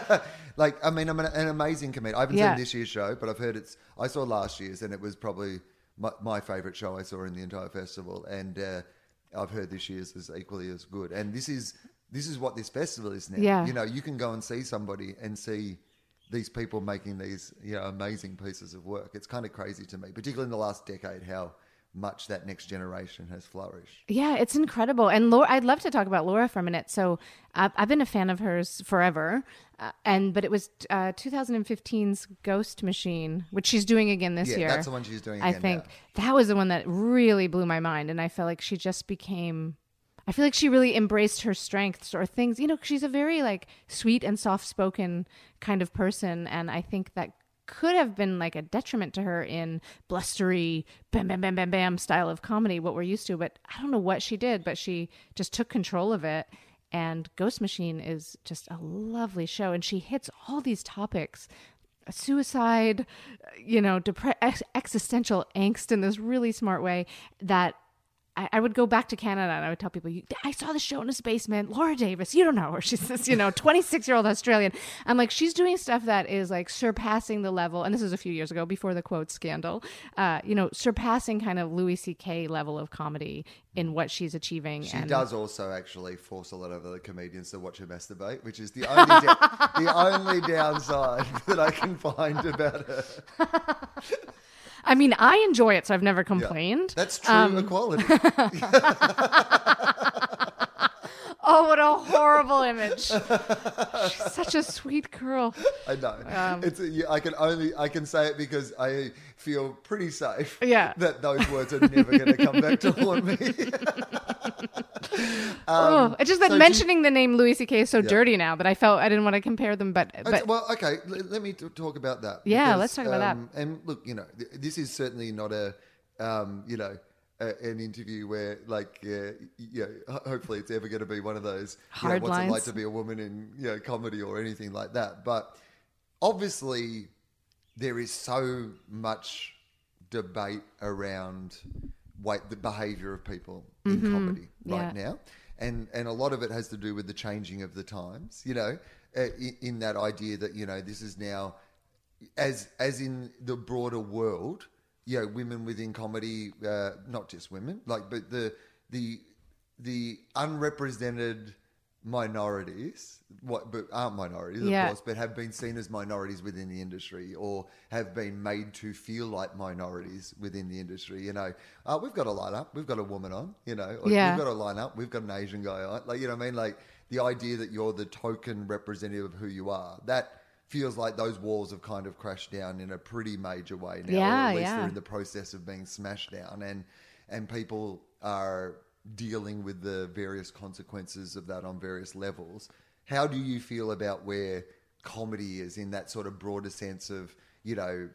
Like, I mean, I'm an, an amazing comedian. I haven't yeah. seen this year's show, but I've heard it's, I saw last year's, and it was probably my, my favourite show I saw in the entire festival, and uh, I've heard this year's is equally as good. And this is this is what this festival is now. Yeah. You know, you can go and see somebody and see these people making these, you know, amazing pieces of work. It's kind of crazy to me, particularly in the last decade, how much that next generation has flourished. Yeah, it's incredible. And Laura, I'd love to talk about Laura for a minute. So I've, I've been a fan of hers forever. Uh, and But it was uh, twenty fifteen's Ghost Machine, which she's doing again this yeah, year. Yeah, that's the one she's doing again I think. Now. That was the one that really blew my mind. And I felt like she just became... I feel like she really embraced her strengths or things. You know, she's a very like sweet and soft-spoken kind of person. And I think that could have been like a detriment to her in blustery, bam, bam, bam, bam, bam style of comedy, what we're used to. But I don't know what she did, but she just took control of it. And Ghost Machine is just a lovely show. And she hits all these topics, suicide, you know, depre- ex- existential angst in this really smart way that I, I would go back to Canada and I would tell people, I saw the show in this basement, Laura Davis, you don't know her. She's this, you know, twenty-six-year-old Australian. I'm like, she's doing stuff that is like surpassing the level. And this is a few years ago before the quote scandal, uh, you know, surpassing kind of Louis C K level of comedy in what she's achieving. She and- does also actually force a lot of other comedians to watch her masturbate, which is the only da- the only downside that I can find about her. I mean, I enjoy it, so I've never complained. Yeah. That's true um, equality. Oh, what a horrible image! She's such a sweet girl. I know. Um, it's a, I can only I can say it because I feel pretty safe. Yeah. That those words are never going to come back to haunt me. um, oh, it's just that so mentioning you, the name Louis C K is so yeah. dirty now that I felt I didn't want to compare them. But, but well, okay, l- let me t- talk about that. Yeah, because, let's talk about um, that. And look, you know, th- this is certainly not a, um, you know. Uh, an interview where, like, uh, you know, hopefully it's ever going to be one of those hard you know, what's lines. It like to be a woman in, you know, comedy or anything like that. But obviously, there is so much debate around weight, the behaviour of people mm-hmm. in comedy right yeah. now, and and a lot of it has to do with the changing of the times. You know, uh, in, in that idea that you know this is now, as as in the broader world. Yeah, women within comedy, uh, not just women, like, but the the the unrepresented minorities, what, but aren't minorities, yeah. of course, but have been seen as minorities within the industry, or have been made to feel like minorities within the industry. You know, uh, we've got a lineup, we've got a woman on, you know, or yeah. we've got a lineup, we've got an Asian guy on, like, you know what I mean, like the idea that you're the token representative of who you are. That feels like those walls have kind of crashed down in a pretty major way now. Yeah, or at least yeah. they're in the process of being smashed down, and and people are dealing with the various consequences of that on various levels. How do you feel about where comedy is in that sort of broader sense of, you know,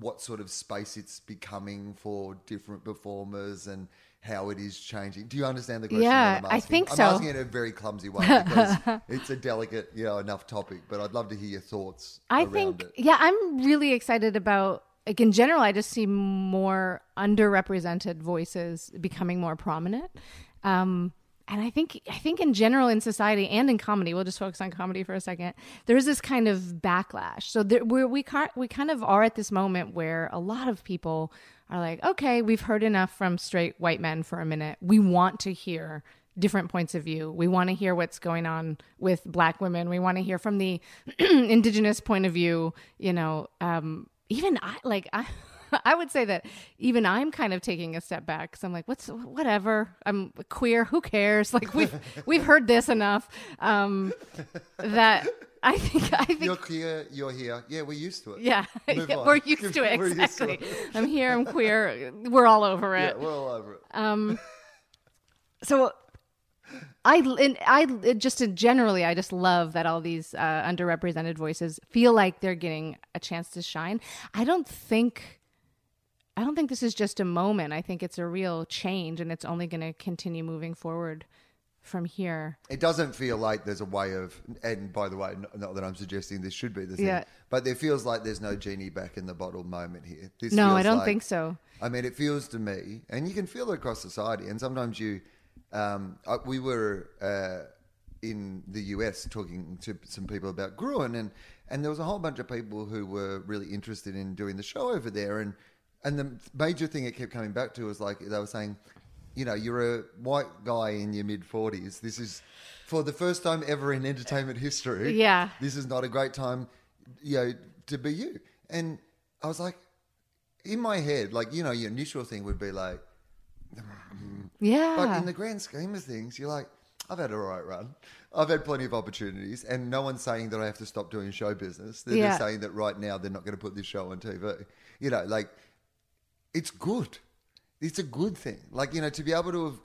what sort of space it's becoming for different performers and how it is changing? Do you understand the question? Yeah, that I'm asking? I think so. I'm asking it in a very clumsy way because it's a delicate, you know, enough topic, but I'd love to hear your thoughts I around think, it. Yeah, I'm really excited about, like, in general, I just see more underrepresented voices becoming more prominent. Um, and I think, I think in general in society and in comedy, we'll just focus on comedy for a second, there is this kind of backlash. So there, we're, we, we kind of are at this moment where a lot of people are like, okay, we've heard enough from straight white men for a minute. We want to hear different points of view. We want to hear what's going on with Black women. We want to hear from the indigenous point of view. You know, um, even I, like, I, I would say that even I'm kind of taking a step back because I'm like, what's whatever. I'm queer. Who cares? Like, we've we've heard this enough. Um, that. I think I think you're queer, you're here. Yeah, we're used to it. Yeah, yeah we're used to it. Exactly. To it. I'm here. I'm queer. We're all over it. Yeah, we're all over it. Um, so I and I just generally I just love that all these uh, underrepresented voices feel like they're getting a chance to shine. I don't think I don't think this is just a moment. I think it's a real change, and it's only going to continue moving forward from here. It doesn't feel like there's a way of, and by the way, not that I'm suggesting this should be the thing, yeah. but it feels like there's no genie back in the bottle moment here. This no, feels I don't like, think so. I mean, it feels to me, and you can feel it across society, and sometimes you, um, we were uh, in the U S talking to some people about Gruen, and, and there was a whole bunch of people who were really interested in doing the show over there, and And the major thing it kept coming back to was like they were saying, you know, you're a white guy in your mid forties. This is, for the first time ever in entertainment history, yeah, this is not a great time, you know, to be you. And I was like, in my head, like, you know, your initial thing would be like, mm. yeah. But in the grand scheme of things, you're like, I've had a right run. I've had plenty of opportunities. And no one's saying that I have to stop doing show business. They're yeah. just saying that right now they're not going to put this show on T V. You know, like, it's good. It's a good thing. Like, you know, to be able to have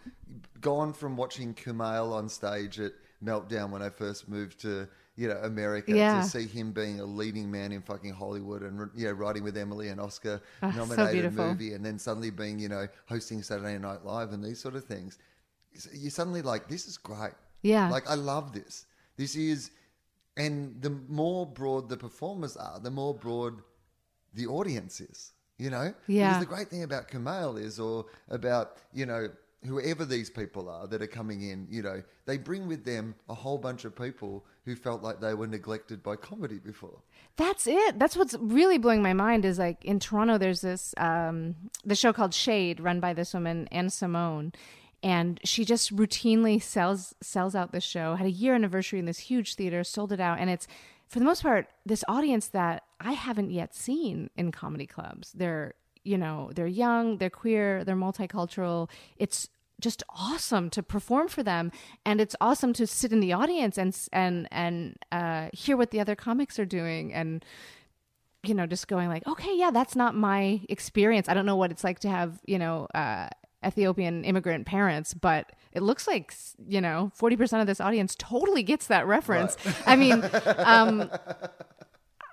gone from watching Kumail on stage at Meltdown when I first moved to, you know, America, yeah. to see him being a leading man in fucking Hollywood and, you know, writing with Emily and Oscar oh, nominated so movie and then suddenly being, you know, hosting Saturday Night Live and these sort of things. You're suddenly like, this is great. Yeah. Like, I love this. This is, and the more broad the performers are, the more broad the audience is. You know, yeah. because the great thing about Kumail is, or about, you know, whoever these people are that are coming in, you know, they bring with them a whole bunch of people who felt like they were neglected by comedy before. That's it. That's what's really blowing my mind is, like, in Toronto, there's this um, the show called Shade, run by this woman, Anne Simone. And she just routinely sells sells out the show, had a year anniversary in this huge theater, sold it out. And it's, for the most part, this audience that I haven't yet seen in comedy clubs. They're, you know, they're young, they're queer, they're multicultural. It's just awesome to perform for them. And it's awesome to sit in the audience and and and uh, hear what the other comics are doing and, you know, just going like, okay, yeah, that's not my experience. I don't know what it's like to have, you know, uh, Ethiopian immigrant parents, but it looks like, you know, forty percent of this audience totally gets that reference. Right. I mean, um,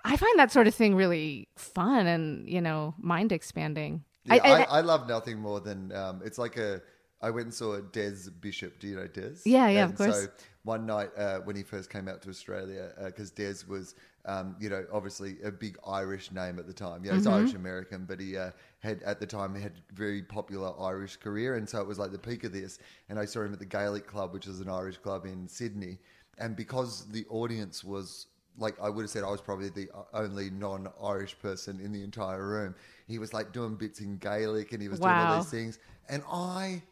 I find that sort of thing really fun and, you know, mind expanding. Yeah, I, I, I, I love nothing more than, um, it's like a, I went and saw Des Bishop. Do you know Des? Yeah, yeah, and of course. So one night uh, when he first came out to Australia, because uh, Des was, um, you know, obviously a big Irish name at the time. You know, he's mm-hmm. Irish-American, but he uh, had, at the time, had a very popular Irish career. And so it was like the peak of this. And I saw him at the Gaelic Club, which is an Irish club in Sydney. And because the audience was, like, I would have said I was probably the only non-Irish person in the entire room. He was, like, doing bits in Gaelic and he was wow. doing all these things. And I...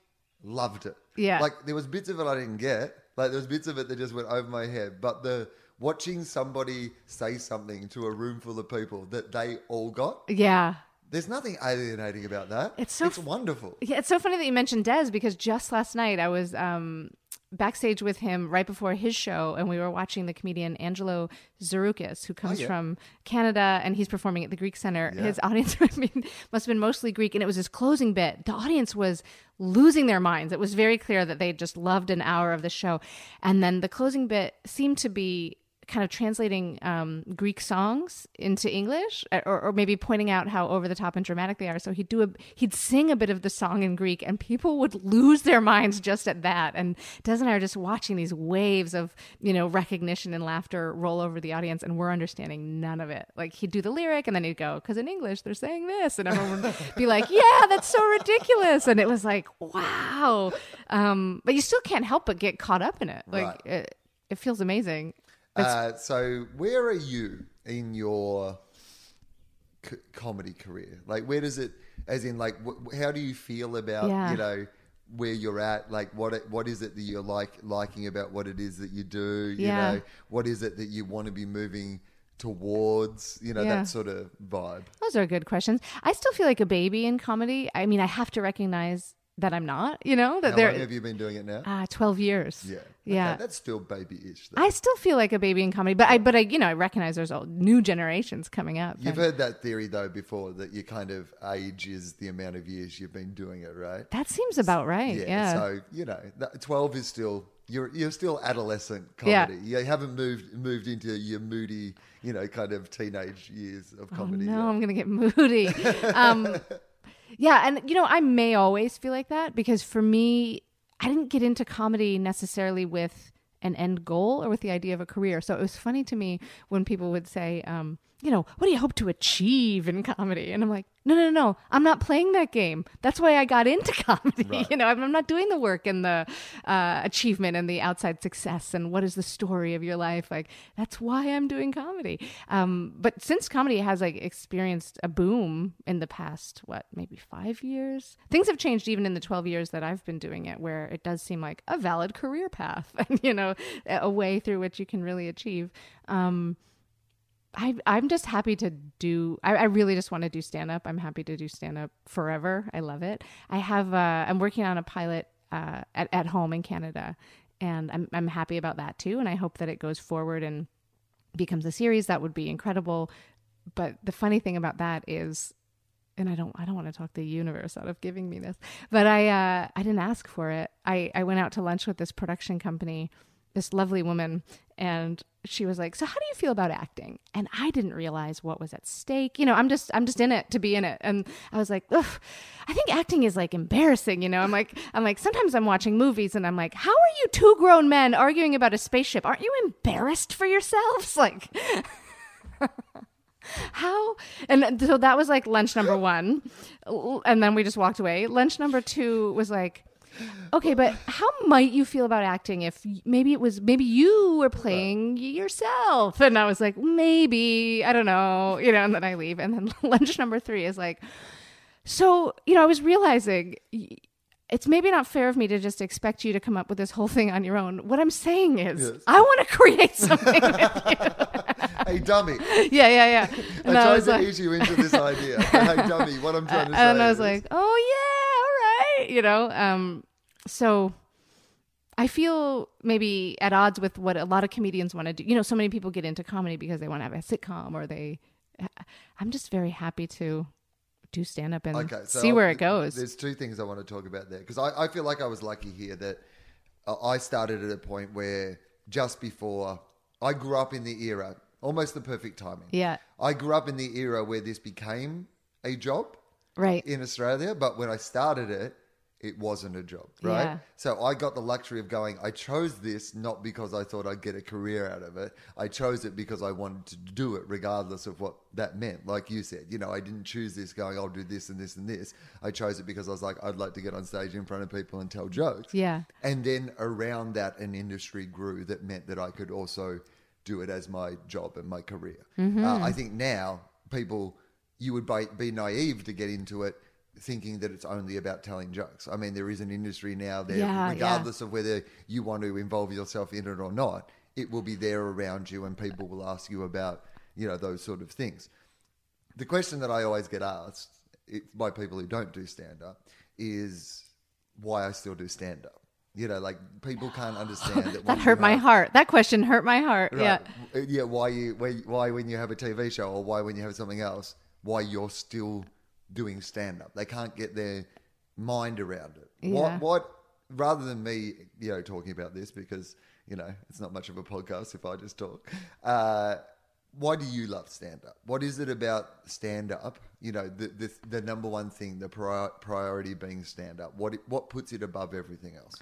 loved it. Yeah. Like, there was bits of it I didn't get. Like, there was bits of it that just went over my head. But the watching somebody say something to a room full of people that they all got. Yeah. There's nothing alienating about that. It's so it's f- wonderful. Yeah, it's so funny that you mentioned Des because just last night I was um, backstage with him right before his show and we were watching the comedian Angelo Zeroukis, who comes oh, yeah. from Canada and he's performing at the Greek Center. Yeah. His audience I mean, must have been mostly Greek and it was his closing bit. The audience was losing their minds. It was very clear that they just loved an hour of the show. And then the closing bit seemed to be kind of translating um, Greek songs into English, or, or maybe pointing out how over the top and dramatic they are. So he'd do a he'd sing a bit of the song in Greek, and people would lose their minds just at that. And Des and I are just watching these waves of, you know, recognition and laughter roll over the audience, and we're understanding none of it. Like he'd do the lyric, and then he'd go, "Because in English they're saying this," and everyone would be like, "Yeah, that's so ridiculous!" And it was like, wow. Um, but you still can't help but get caught up in it. Like right. it, it feels amazing. Uh, so where are you in your c- comedy career? Like, where does it, as in like, wh- how do you feel about, yeah. you know, where you're at? Like, what, it, what is it that you're like liking about what it is that you do? You yeah. know, what is it that you want to be moving towards, you know, yeah. that sort of vibe? Those are good questions. I still feel like a baby in comedy. I mean, I have to recognize that I'm not, you know, that there. How long have you been doing it now? Uh, twelve years. Yeah. Yeah. Okay, that's still baby-ish. Though. I still feel like a baby in comedy, but I, but I, you know, I recognize there's all new generations coming up. You've and... heard that theory though before that your kind of age is the amount of years you've been doing it, right? That seems about right. Yeah. yeah. So, you know, twelve is still, you're, you're still adolescent comedy. Yeah. You haven't moved, moved into your moody, you know, kind of teenage years of comedy. Oh, no, yet. I'm going to get moody. Um, yeah. And, you know, I may always feel like that because for me, I didn't get into comedy necessarily with an end goal or with the idea of a career. So it was funny to me when people would say, um, you know, what do you hope to achieve in comedy? And I'm like, no, no, no, I'm not playing that game. That's why I got into comedy. Right. You know, I'm not doing the work and the uh, achievement and the outside success and what is the story of your life. Like, that's why I'm doing comedy. Um, but since comedy has like experienced a boom in the past, what, maybe five years, things have changed even in the twelve years that I've been doing it, where it does seem like a valid career path and, you know, a way through which you can really achieve. Um, I, I'm just happy to do, I, I really just want to do stand-up. I'm happy to do stand-up forever. I love it. I have, uh, I'm working on a pilot uh, at, at home in Canada, and I'm, I'm happy about that too. And I hope that it goes forward and becomes a series. That would be incredible. But the funny thing about that is, and I don't, I don't want to talk the universe out of giving me this, but I, uh, I didn't ask for it. I, I went out to lunch with this production company, this lovely woman, and she was like, so how do you feel about acting? And I didn't realize what was at stake. You know, I'm just, I'm just in it to be in it. And I was like, ugh, I think acting is like embarrassing. You know, I'm like, I'm like, sometimes I'm watching movies and I'm like, how are you two grown men arguing about a spaceship? Aren't you embarrassed for yourselves? Like, how? And so that was like lunch number one. And then we just walked away. Lunch number two was like, okay, but how might you feel about acting if maybe it was, maybe you were playing yourself? And I was like, maybe, I don't know, you know, and then I leave. And then lunch number three is like, so, you know, I was realizing it's maybe not fair of me to just expect you to come up with this whole thing on your own. What I'm saying is, yes, I want to create something with you. Hey, dummy. Yeah, yeah, yeah. I and tried I was to like... ease you into this idea. Hey, dummy, what I'm trying to say. And I was is... like, oh, yeah, all right. You know, um, so I feel maybe at odds with what a lot of comedians want to do. You know, so many people get into comedy because they want to have a sitcom, or they... I'm just very happy to do stand-up and okay, so see where I'll, it goes. There's two things I want to talk about there, because I, I feel like I was lucky here that I started at a point where just before... I grew up in the era... Almost the perfect timing. Yeah. I grew up in the era where this became a job, right, in Australia. But when I started it, it wasn't a job, right? Yeah. So I got the luxury of going, I chose this not because I thought I'd get a career out of it. I chose it because I wanted to do it regardless of what that meant. Like you said, you know, I didn't choose this going, I'll do this and this and this. I chose it because I was like, I'd like to get on stage in front of people and tell jokes. Yeah. And then around that, an industry grew that meant that I could also do it as my job and my career. Mm-hmm. Uh, I think now people, you would be naive to get into it thinking that it's only about telling jokes. I mean, there is an industry now that yeah, regardless yeah. of whether you want to involve yourself in it or not, it will be there around you and people will ask you about, you know, those sort of things. The question that I always get asked by people who don't do stand-up is why I still do stand-up. You know, like people can't understand that. That hurt my heart. That question hurt my heart. Right. Yeah, yeah. Why you? Why, why when you have a T V show, or why when you have something else? Why you're still doing stand up? They can't get their mind around it. Yeah. What? What? Rather than me, you know, talking about this because you know it's not much of a podcast if I just talk. Uh, why do you love stand up? What is it about stand up? You know, the the, the number one thing, the prior, priority being stand up. What? It, what puts it above everything else?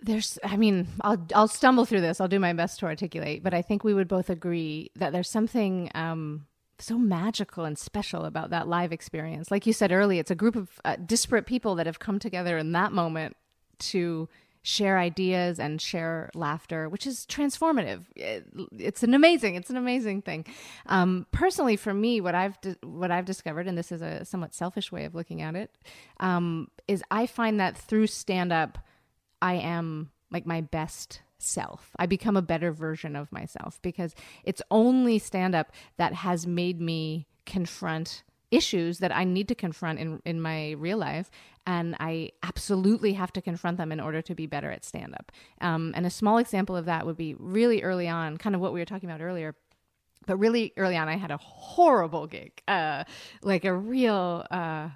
There's, I mean, I'll I'll stumble through this. I'll do my best to articulate, but I think we would both agree that there's something um, so magical and special about that live experience. Like you said earlier, it's a group of uh, disparate people that have come together in that moment to share ideas and share laughter, which is transformative. It, it's an amazing, it's an amazing thing. Um, personally, for me, what I've di- what I've discovered, and this is a somewhat selfish way of looking at it, um, is I find that through stand-up, I am like my best self. I become a better version of myself because it's only stand-up that has made me confront issues that I need to confront in, in my real life. And I absolutely have to confront them in order to be better at stand-up. Um, and a small example of that would be really early on, kind of what we were talking about earlier. But really early on, I had a horrible gig, uh, like a real... Uh,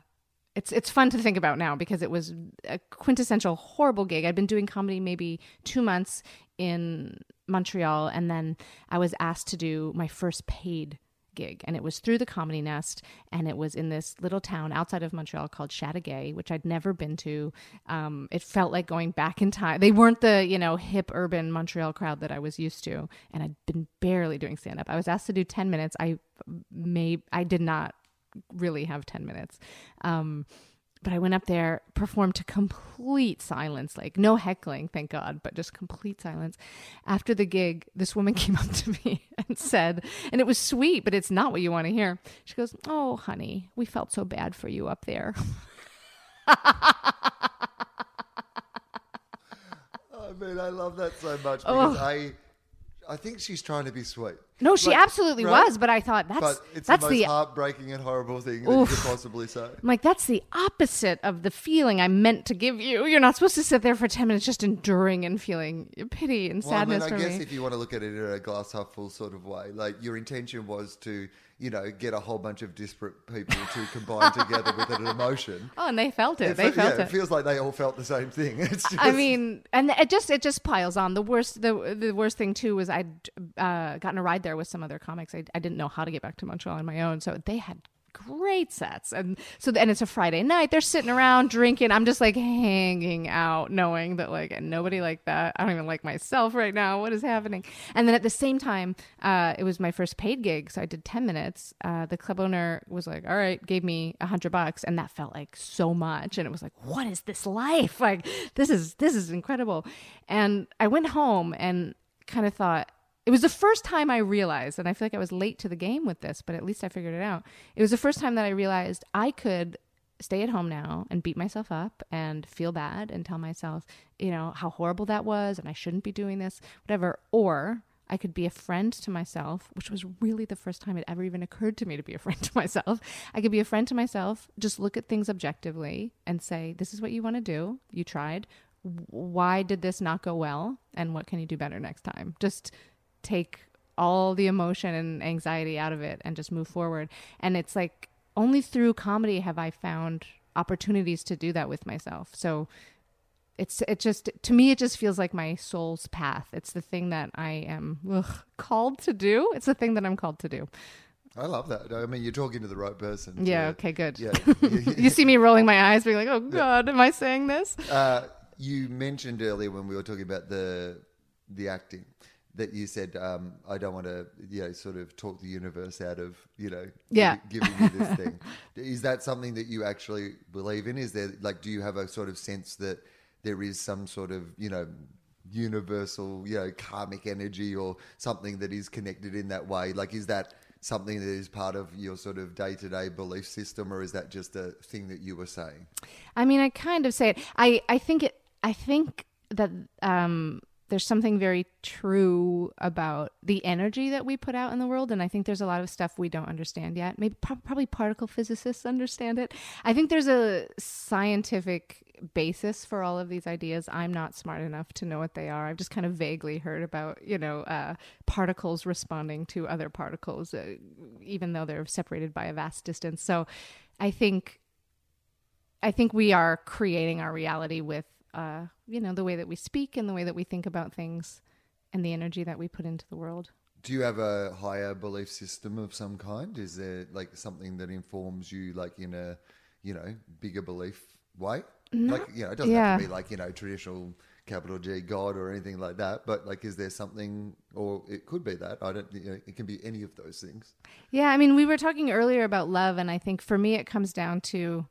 It's it's fun to think about now because it was a quintessential horrible gig. I'd been doing comedy maybe two months in Montreal, and then I was asked to do my first paid gig, and it was through the Comedy Nest, and it was in this little town outside of Montreal called Chateauguay, which I'd never been to. Um, it felt like going back in time. They weren't the, you know, hip urban Montreal crowd that I was used to, and I'd been barely doing stand-up. I was asked to do ten minutes. I may I did not really have ten minutes. Um, but I went up there, performed to complete silence, like no heckling, thank God, but just complete silence. After the gig, this woman came up to me and said, and it was sweet, but it's not what you want to hear. She goes, "Oh, honey, we felt so bad for you up there." I mean, I love that so much because oh. I... I think she's trying to be sweet. No, she like, absolutely right? was, but I thought that's but it's that's the most the, heartbreaking and horrible thing oof. that you could possibly say. I'm like, that's the opposite of the feeling I meant to give you. You're not supposed to sit there for ten minutes just enduring and feeling pity and well, sadness. I mean, I for guess me. If you want to look at it in a glass half full sort of way, like your intention was to, you know, get a whole bunch of disparate people to combine together with an emotion. Oh, and they felt it. It's they like, felt yeah, it. It feels like they all felt the same thing. It's just... I mean, and it just it just piles on. The worst the the worst thing too was I'd uh, gotten a ride there with some other comics. I, I didn't know how to get back to Montreal on my own, so they had great sets, and so and it's a Friday night. They're sitting around drinking. I'm just like hanging out, knowing that like nobody like that. I don't even like myself right now. What is happening? And then at the same time, uh, it was my first paid gig, so I did ten minutes. Uh, the club owner was like, "All right," gave me a hundred bucks, and that felt like so much. And it was like, "What is this life? Like this is this is incredible." And I went home and kind of thought. It was the first time I realized, and I feel like I was late to the game with this, but at least I figured it out. It was the first time that I realized I could stay at home now and beat myself up and feel bad and tell myself, you know, how horrible that was and I shouldn't be doing this, whatever. Or I could be a friend to myself, which was really the first time it ever even occurred to me to be a friend to myself. I could be a friend to myself, just look at things objectively and say, this is what you want to do. You tried. Why did this not go well? And what can you do better next time? Just take all the emotion and anxiety out of it and just move forward. And it's like only through comedy have I found opportunities to do that with myself. So it's it just, to me, it just feels like my soul's path. It's the thing that I am ugh, called to do. It's the thing that I'm called to do. I love that. I mean, you're talking to the right person. Yeah, okay, good. Yeah. You see me rolling my eyes being like, oh God, yeah. Am I saying this? Uh, you mentioned earlier when we were talking about the the acting, that you said, um, I don't want to, you know, sort of talk the universe out of, you know, yeah. giving you this thing. Is that something that you actually believe in? Is there, like, do you have a sort of sense that there is some sort of, you know, universal, you know, karmic energy or something that is connected in that way? Like, is that something that is part of your sort of day-to-day belief system, or is that just a thing that you were saying? I mean, I kind of say it. I, I think it, I think that, um, there's something very true about the energy that we put out in the world. And I think there's a lot of stuff we don't understand yet. Maybe probably particle physicists understand it. I think there's a scientific basis for all of these ideas. I'm not smart enough to know what they are. I've just kind of vaguely heard about, you know, uh, particles responding to other particles, uh, even though they're separated by a vast distance. So I think, I think we are creating our reality with, Uh, you know, the way that we speak and the way that we think about things and the energy that we put into the world. Do you have a higher belief system of some kind? Is there like something that informs you like in a, you know, bigger belief way? No. Like, you know, it doesn't yeah. have to be like, you know, traditional capital G God or anything like that, but like, is there something, or it could be that I don't, you know, it can be any of those things. Yeah. I mean, we were talking earlier about love, and I think for me, it comes down to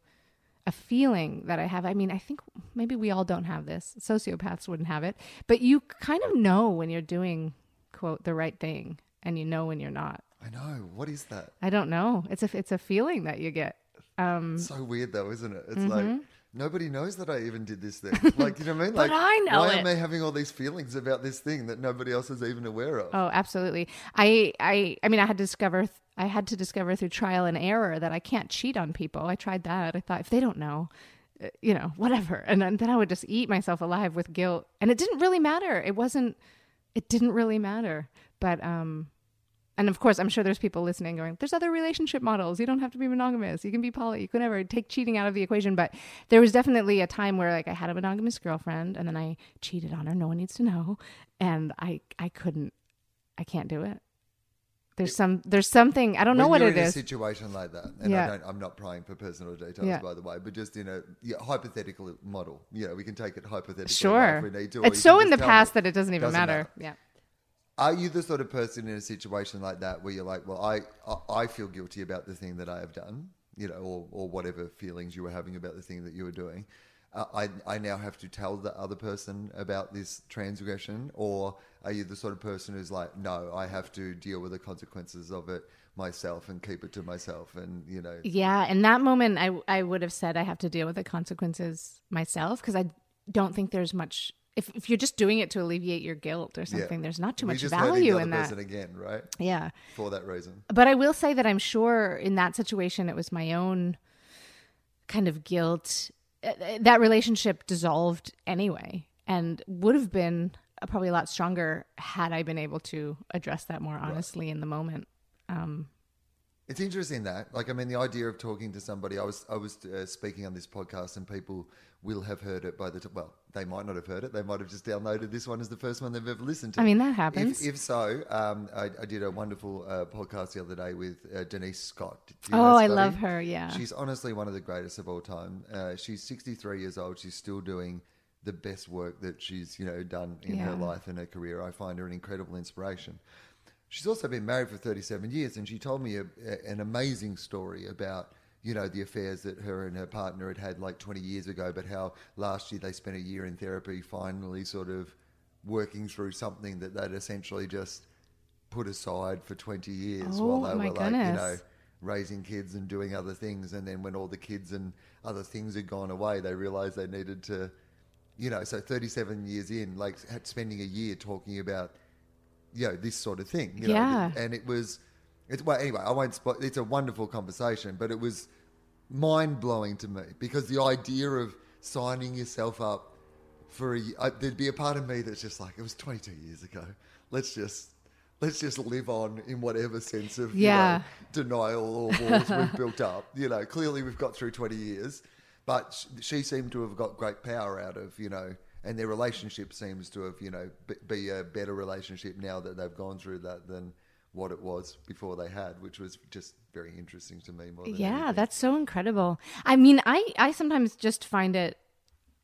a feeling that I have. I mean, I think maybe we all don't have this. Sociopaths wouldn't have it, but you kind of know when you're doing, quote, the right thing, and you know when you're not. I know. What is that? I don't know. It's a it's a feeling that you get. Um, so weird though, isn't it? It's mm-hmm. like nobody knows that I even did this thing. Like, you know what I mean? Like, but I know why it. am I having all these feelings about this thing that nobody else is even aware of? Oh, absolutely. I I I mean, I had to discover. Th- I had to discover through trial and error that I can't cheat on people. I tried that. I thought if they don't know, you know, whatever. And then, then I would just eat myself alive with guilt. And it didn't really matter. It wasn't, it didn't really matter. But, um, and of course, I'm sure there's people listening going, there's other relationship models. You don't have to be monogamous. You can be poly. You can never take cheating out of the equation. But there was definitely a time where like I had a monogamous girlfriend and then I cheated on her. No one needs to know. And I, I couldn't, I can't do it. There's some, there's something, I don't know what it is. When you're in a situation like that, and yeah. I don't, I'm not prying for personal details, yeah. by the way, but just in a yeah, hypothetical model, yeah, we can take it hypothetically. Sure. If we need to, it's so in the past it. that it doesn't even doesn't matter. matter. Yeah. Are you the sort of person in a situation like that where you're like, well, I I feel guilty about the thing that I have done, you know, or, or whatever feelings you were having about the thing that you were doing. Uh, I I now have to tell the other person about this transgression? Or are you the sort of person who's like, no, I have to deal with the consequences of it myself and keep it to myself? And, you know. Yeah. In that moment, I, I would have said I have to deal with the consequences myself, because I don't think there's much. If if you're just doing it to alleviate your guilt or something, yeah. there's not too We're much just value in that. Person again, right? Yeah. For that reason. But I will say that I'm sure in that situation, it was my own kind of guilt. That relationship dissolved anyway, and would have been probably a lot stronger had I been able to address that more honestly right. in the moment. Um, it's interesting that, like, I mean, the idea of talking to somebody, I was I was uh, speaking on this podcast, and people will have heard it by the time, well, they might not have heard it. They might have just downloaded this one as the first one they've ever listened to. I mean, that happens. If, if so, um, I, I did a wonderful uh, podcast the other day with uh, Denise Scott. Oh, I love her, yeah. She's honestly one of the greatest of all time. Uh, she's sixty-three years old. She's still doing the best work that she's, you know, done in yeah. her life and her career. I find her an incredible inspiration. She's also been married for thirty-seven years, and she told me a, a, an amazing story about, you know, the affairs that her and her partner had had like twenty years ago, but how last year they spent a year in therapy finally sort of working through something that they'd essentially just put aside for twenty years oh, while they were goodness. like, you know, raising kids and doing other things. And then when all the kids and other things had gone away, they realized they needed to, you know, so thirty-seven years in, like spending a year talking about, you know, this sort of thing. You yeah. know? And it was... It's, well, anyway, I won't spot. It's a wonderful conversation, but it was mind-blowing to me, because the idea of signing yourself up for a I, there'd be a part of me that's just like, it was twenty-two years ago. Let's just let's just live on in whatever sense of yeah. you know, denial or walls we've built up. You know, clearly we've got through twenty years, but she, she seemed to have got great power out of, you know, and their relationship seems to have, you know, be, be a better relationship now that they've gone through that than what it was before they had, which was just very interesting to me. More than yeah, anything. That's so incredible. I mean, I, I sometimes just find it,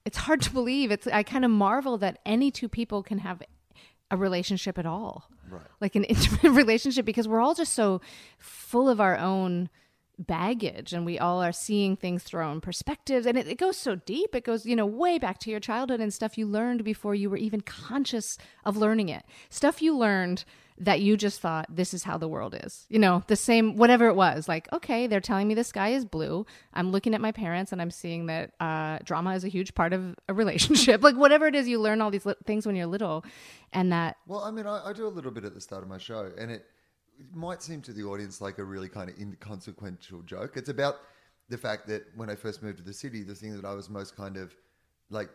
it's hard to believe. It's I kind of marvel that any two people can have a relationship at all, right? Like an intimate relationship, because we're all just so full of our own baggage, and we all are seeing things through our own perspectives, and it, it goes so deep. It goes, you know, way back to your childhood and stuff you learned before you were even conscious of learning it. Stuff you learned that you just thought, this is how the world is, you know, the same, whatever it was, like, okay, they're telling me the sky is blue. I'm looking at my parents and I'm seeing that uh, drama is a huge part of a relationship. Like, whatever it is, you learn all these li- things when you're little, and that. Well, I mean, I, I do a little bit at the start of my show, and it, it might seem to the audience like a really kind of inconsequential joke. It's about the fact that when I first moved to the city, the thing that I was most kind of like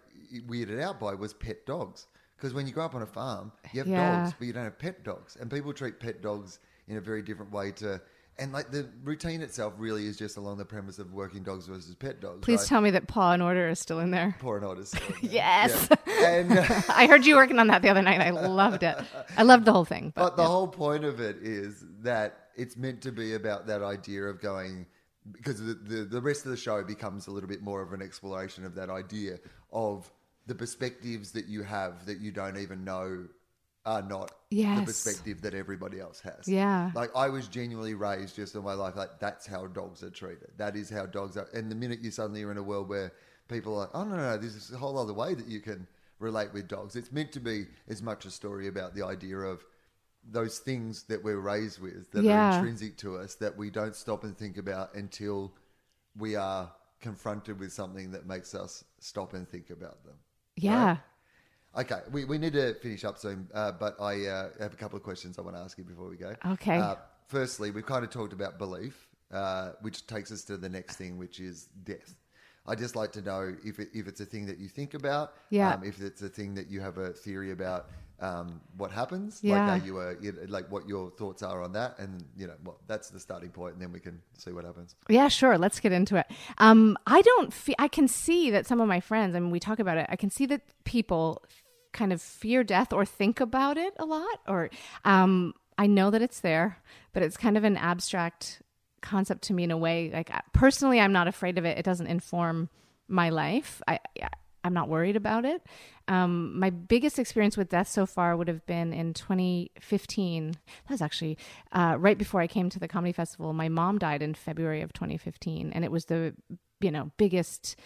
weirded out by was pet dogs. Because when you grow up on a farm, you have yeah. dogs, but you don't have pet dogs. And people treat pet dogs in a very different way to... And like the routine itself really is just along the premise of working dogs versus pet dogs. Please right? tell me that Paw and Order is still in there. Paw and Order is still in there. Yes. Yeah. And, uh, I heard you working on that the other night. I loved it. I loved the whole thing. But, but the yeah. whole point of it is that it's meant to be about that idea of going... Because the, the, the rest of the show becomes a little bit more of an exploration of that idea of... the perspectives that you have that you don't even know are not yes. the perspective that everybody else has. Yeah. Like, I was genuinely raised just in my life, like, that's how dogs are treated. That is how dogs are. And the minute you suddenly are in a world where people are like, oh, no, no, no, there's a whole other way that you can relate with dogs. It's meant to be as much a story about the idea of those things that we're raised with that yeah. are intrinsic to us that we don't stop and think about until we are confronted with something that makes us stop and think about them. Yeah. Right? Okay. We we need to finish up soon, uh, but I uh, have a couple of questions I want to ask you before we go. Okay. Uh, firstly, we've kind of talked about belief, uh, which takes us to the next thing, which is death. I'd just like to know if it, if it's a thing that you think about, yeah. um, if it's a thing that you have a theory about um, what happens, yeah. like are you a, like what your thoughts are on that, and you know, well, that's the starting point, and then we can see what happens. Yeah, sure. Let's get into it. Um, I don't. Fe- I can see that some of my friends, I mean, we talk about it. I can see that people kind of fear death or think about it a lot, or um, I know that it's there, but it's kind of an abstract concept to me in a way. Like, personally, I'm not afraid of it. It doesn't inform my life. I I'm not worried about it. Um, my biggest experience with death so far would have been in twenty fifteen. That was actually uh, right before I came to the comedy festival. My mom died in February of twenty fifteen, and it was the, you know, biggest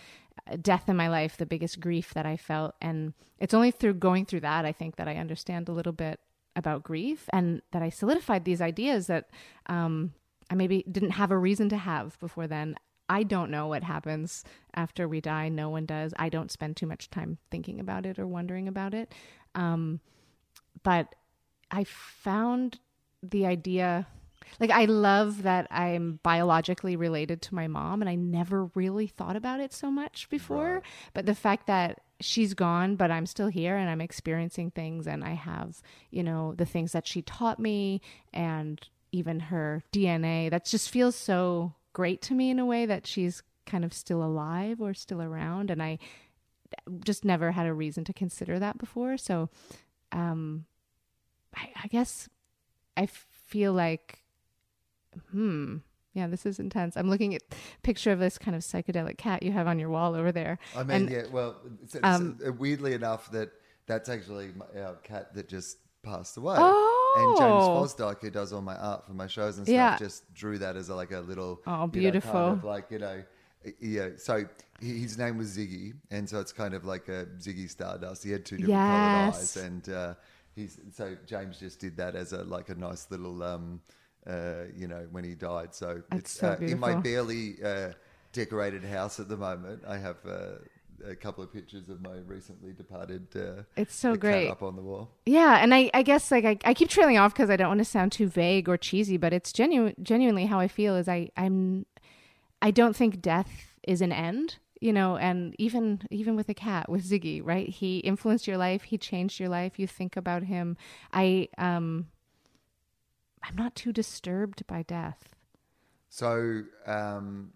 death in my life, the biggest grief that I felt. And it's only through going through that, I think, that I understand a little bit about grief, and that I solidified these ideas that um, I maybe didn't have a reason to have before then. I don't know what happens after we die. No one does. I don't spend too much time thinking about it or wondering about it. Um, but I found the idea, like, I love that I'm biologically related to my mom, and I never really thought about it so much before. Right. But the fact that she's gone, but I'm still here, and I'm experiencing things, and I have, you know, the things that she taught me, and even her D N A, that just feels so great to me in a way, that she's kind of still alive or still around. And I just never had a reason to consider that before. So um, I, I guess I feel like, hmm, yeah, this is intense. I'm looking at a picture of this kind of psychedelic cat you have on your wall over there. I mean, and, yeah, well, it's, um, it's, weirdly enough, that that's actually our cat that just passed away. Oh. And James Fosdike, who does all my art for my shows and stuff, yeah. just drew that as a, like a little, oh, beautiful, you know, kind of like, you know, yeah. So his name was Ziggy, and so it's kind of like a Ziggy Stardust. He had two different yes. colored eyes, and uh, he's so James just did that as a like a nice little, um, uh, you know, when he died. So That's it's so uh, in my barely uh, decorated house at the moment. I have uh, a couple of pictures of my recently departed uh, it's so great up on the wall. Yeah. And I, I guess like I, I keep trailing off because I don't want to sound too vague or cheesy, but it's genuine, genuinely how I feel is I, I'm, I don't think death is an end, you know, and even, even with a cat, with Ziggy, right? He influenced your life. He changed your life. You think about him. I, um, I'm not too disturbed by death. So, um,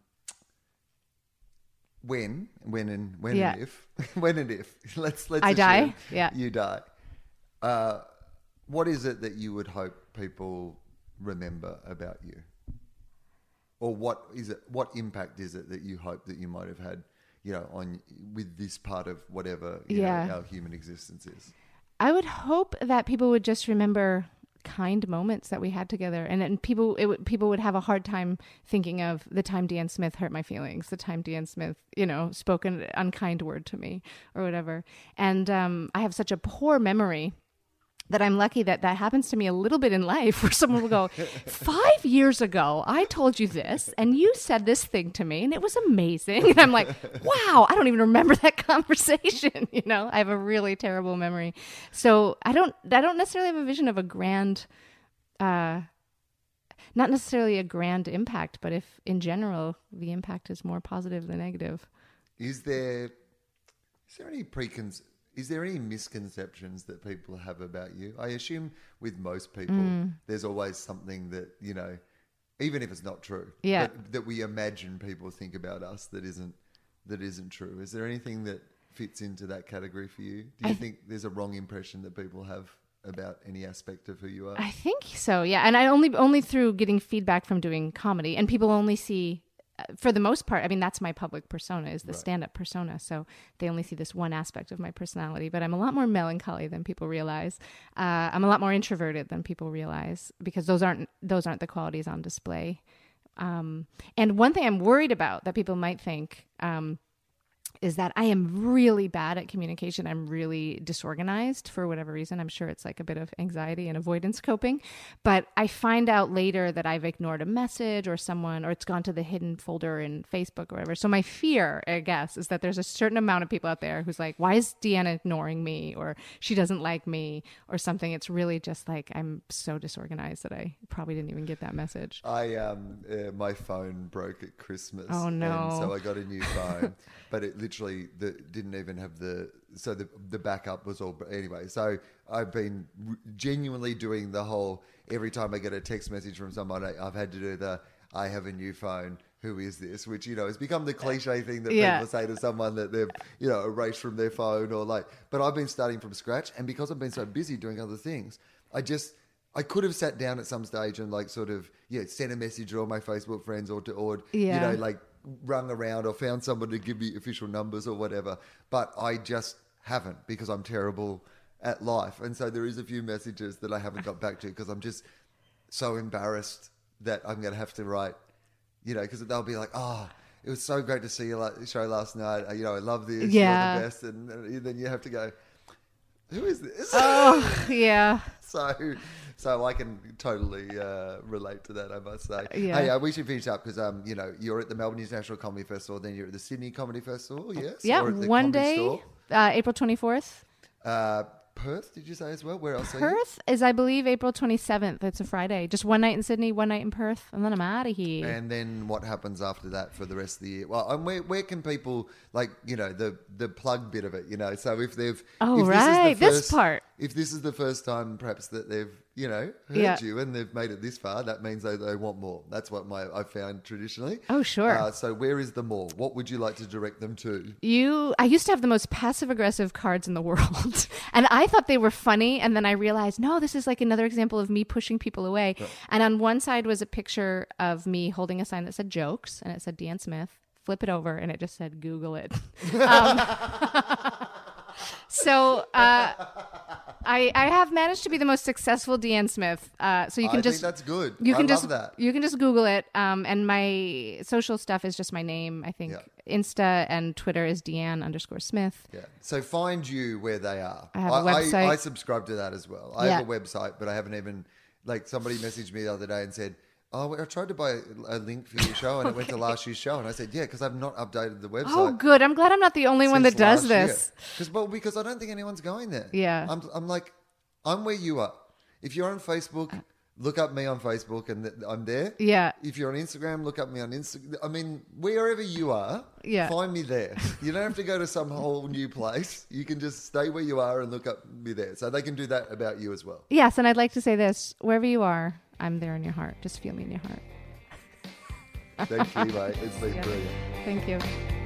When, when, and when, yeah. and if, when and if, let's let's. I die. Yeah, you die. Uh, what is it that you would hope people remember about you, or what is it? What impact is it that you hope that you might have had, you know, on with this part of whatever you yeah. know, our human existence is? I would hope that people would just remember kind moments that we had together, and and people it w- people would have a hard time thinking of the time Deanne Smith hurt my feelings, the time Deanne Smith, you know, spoke an unkind word to me or whatever. And um, I have such a poor memory that I'm lucky that that happens to me a little bit in life, where someone will go, five years ago, I told you this, and you said this thing to me, and it was amazing. And I'm like, wow, I don't even remember that conversation. You know, I have a really terrible memory. So I don't, I don't necessarily have a vision of a grand, uh, not necessarily a grand impact, but if in general, the impact is more positive than negative. Is there, is there any preconception? Is there any misconceptions that people have about you? I assume with most people, mm. there's always something that, you know, even if it's not true, yeah. that, that we imagine people think about us that isn't that isn't true. Is there anything that fits into that category for you? Do you I, think there's a wrong impression that people have about any aspect of who you are? I think so, yeah. And I only only through getting feedback from doing comedy, and people only see, for the most part, I mean, that's my public persona, is the right. stand-up persona. So they only see this one aspect of my personality, but I'm a lot more melancholy than people realize. Uh, I'm a lot more introverted than people realize, because those aren't, those aren't the qualities on display. Um, and one thing I'm worried about that people might think, um, is that I am really bad at communication. I'm really disorganized for whatever reason. I'm sure it's like a bit of anxiety and avoidance coping. But I find out later that I've ignored a message or someone, or it's gone to the hidden folder in Facebook or whatever. So my fear, I guess, is that there's a certain amount of people out there who's like, why is Deanne ignoring me? Or she doesn't like me or something. It's really just like, I'm so disorganized that I probably didn't even get that message. I um, uh, my phone broke at Christmas. Oh, no. And so I got a new phone. But it literally the, didn't even have the so the the backup was all anyway. So I've been r- genuinely doing the whole, every time I get a text message from someone, I, I've had to do the I have a new phone, who is this, which, you know, has become the cliche thing that yeah. people say to someone that they've, you know, erased from their phone or like. But I've been starting from scratch, and because I've been so busy doing other things, I just. I could have sat down at some stage and like sort of, yeah, sent a message to all my Facebook friends or to, or, yeah. you know, like rung around or found someone to give me official numbers or whatever, but I just haven't because I'm terrible at life. And so there is a few messages that I haven't got back to because I'm just so embarrassed that I'm going to have to write, you know, because they'll be like, oh, it was so great to see your show last night. You know, I love this. Yeah. You're the best. And, and then you have to go, who is this? Oh, yeah. So so I can totally uh, relate to that, I must say. Yeah. Hey, uh, we should finish up because, um, you know, you're at the Melbourne International Comedy Festival, then you're at the Sydney Comedy Festival, yes? Yeah, or at the one day, uh, April twenty-fourth. Uh, Perth, did you say as well? Where else Perth are you? Perth is, I believe, April twenty-seventh. It's a Friday. Just one night in Sydney, one night in Perth, and then I'm out of here. And then what happens after that for the rest of the year? Well, and where, where can people, like, you know, the the plug bit of it, you know? So if they've... Oh, if right. This, is the first, this part. If this is the first time, perhaps, that they've, you know, heard yeah. you and they've made it this far, that means they, they want more. That's what my I found traditionally. Oh, sure. Uh, so where is the more? What would you like to direct them to? You, I used to have the most passive-aggressive cards in the world. And I thought they were funny. And then I realized, no, this is like another example of me pushing people away. Oh. And on one side was a picture of me holding a sign that said jokes. And it said Deanne Smith. Flip it over. And it just said, Google it. um, so... Uh, I, I have managed to be the most successful Deanne Smith. Uh, so you can I just think that's good. You can I just, love that. You can just Google it. Um, and my social stuff is just my name. I think yeah. Insta and Twitter is Deanne underscore Smith. Yeah. So find you where they are. I have a website. I, I, I subscribe to that as well. I yeah. have a website, but I haven't even like somebody messaged me the other day and said, "Oh, I tried to buy a link for your show and okay. it went to last year's show." And I said, yeah, because I've not updated the website. Oh, good. I'm glad I'm not the only one that does this. Because well, because I don't think anyone's going there. Yeah. I'm I'm like, I'm where you are. If you're on Facebook, look up me on Facebook and th- I'm there. Yeah. If you're on Instagram, look up me on Instagram. I mean, wherever you are, yeah. find me there. You don't have to go to some whole new place. You can just stay where you are and look up me there. So they can do that about you as well. Yes, and I'd like to say this. Wherever you are, I'm there in your heart. Just feel me in your heart. Thank you, mate. It's been yeah. brilliant. Thank you.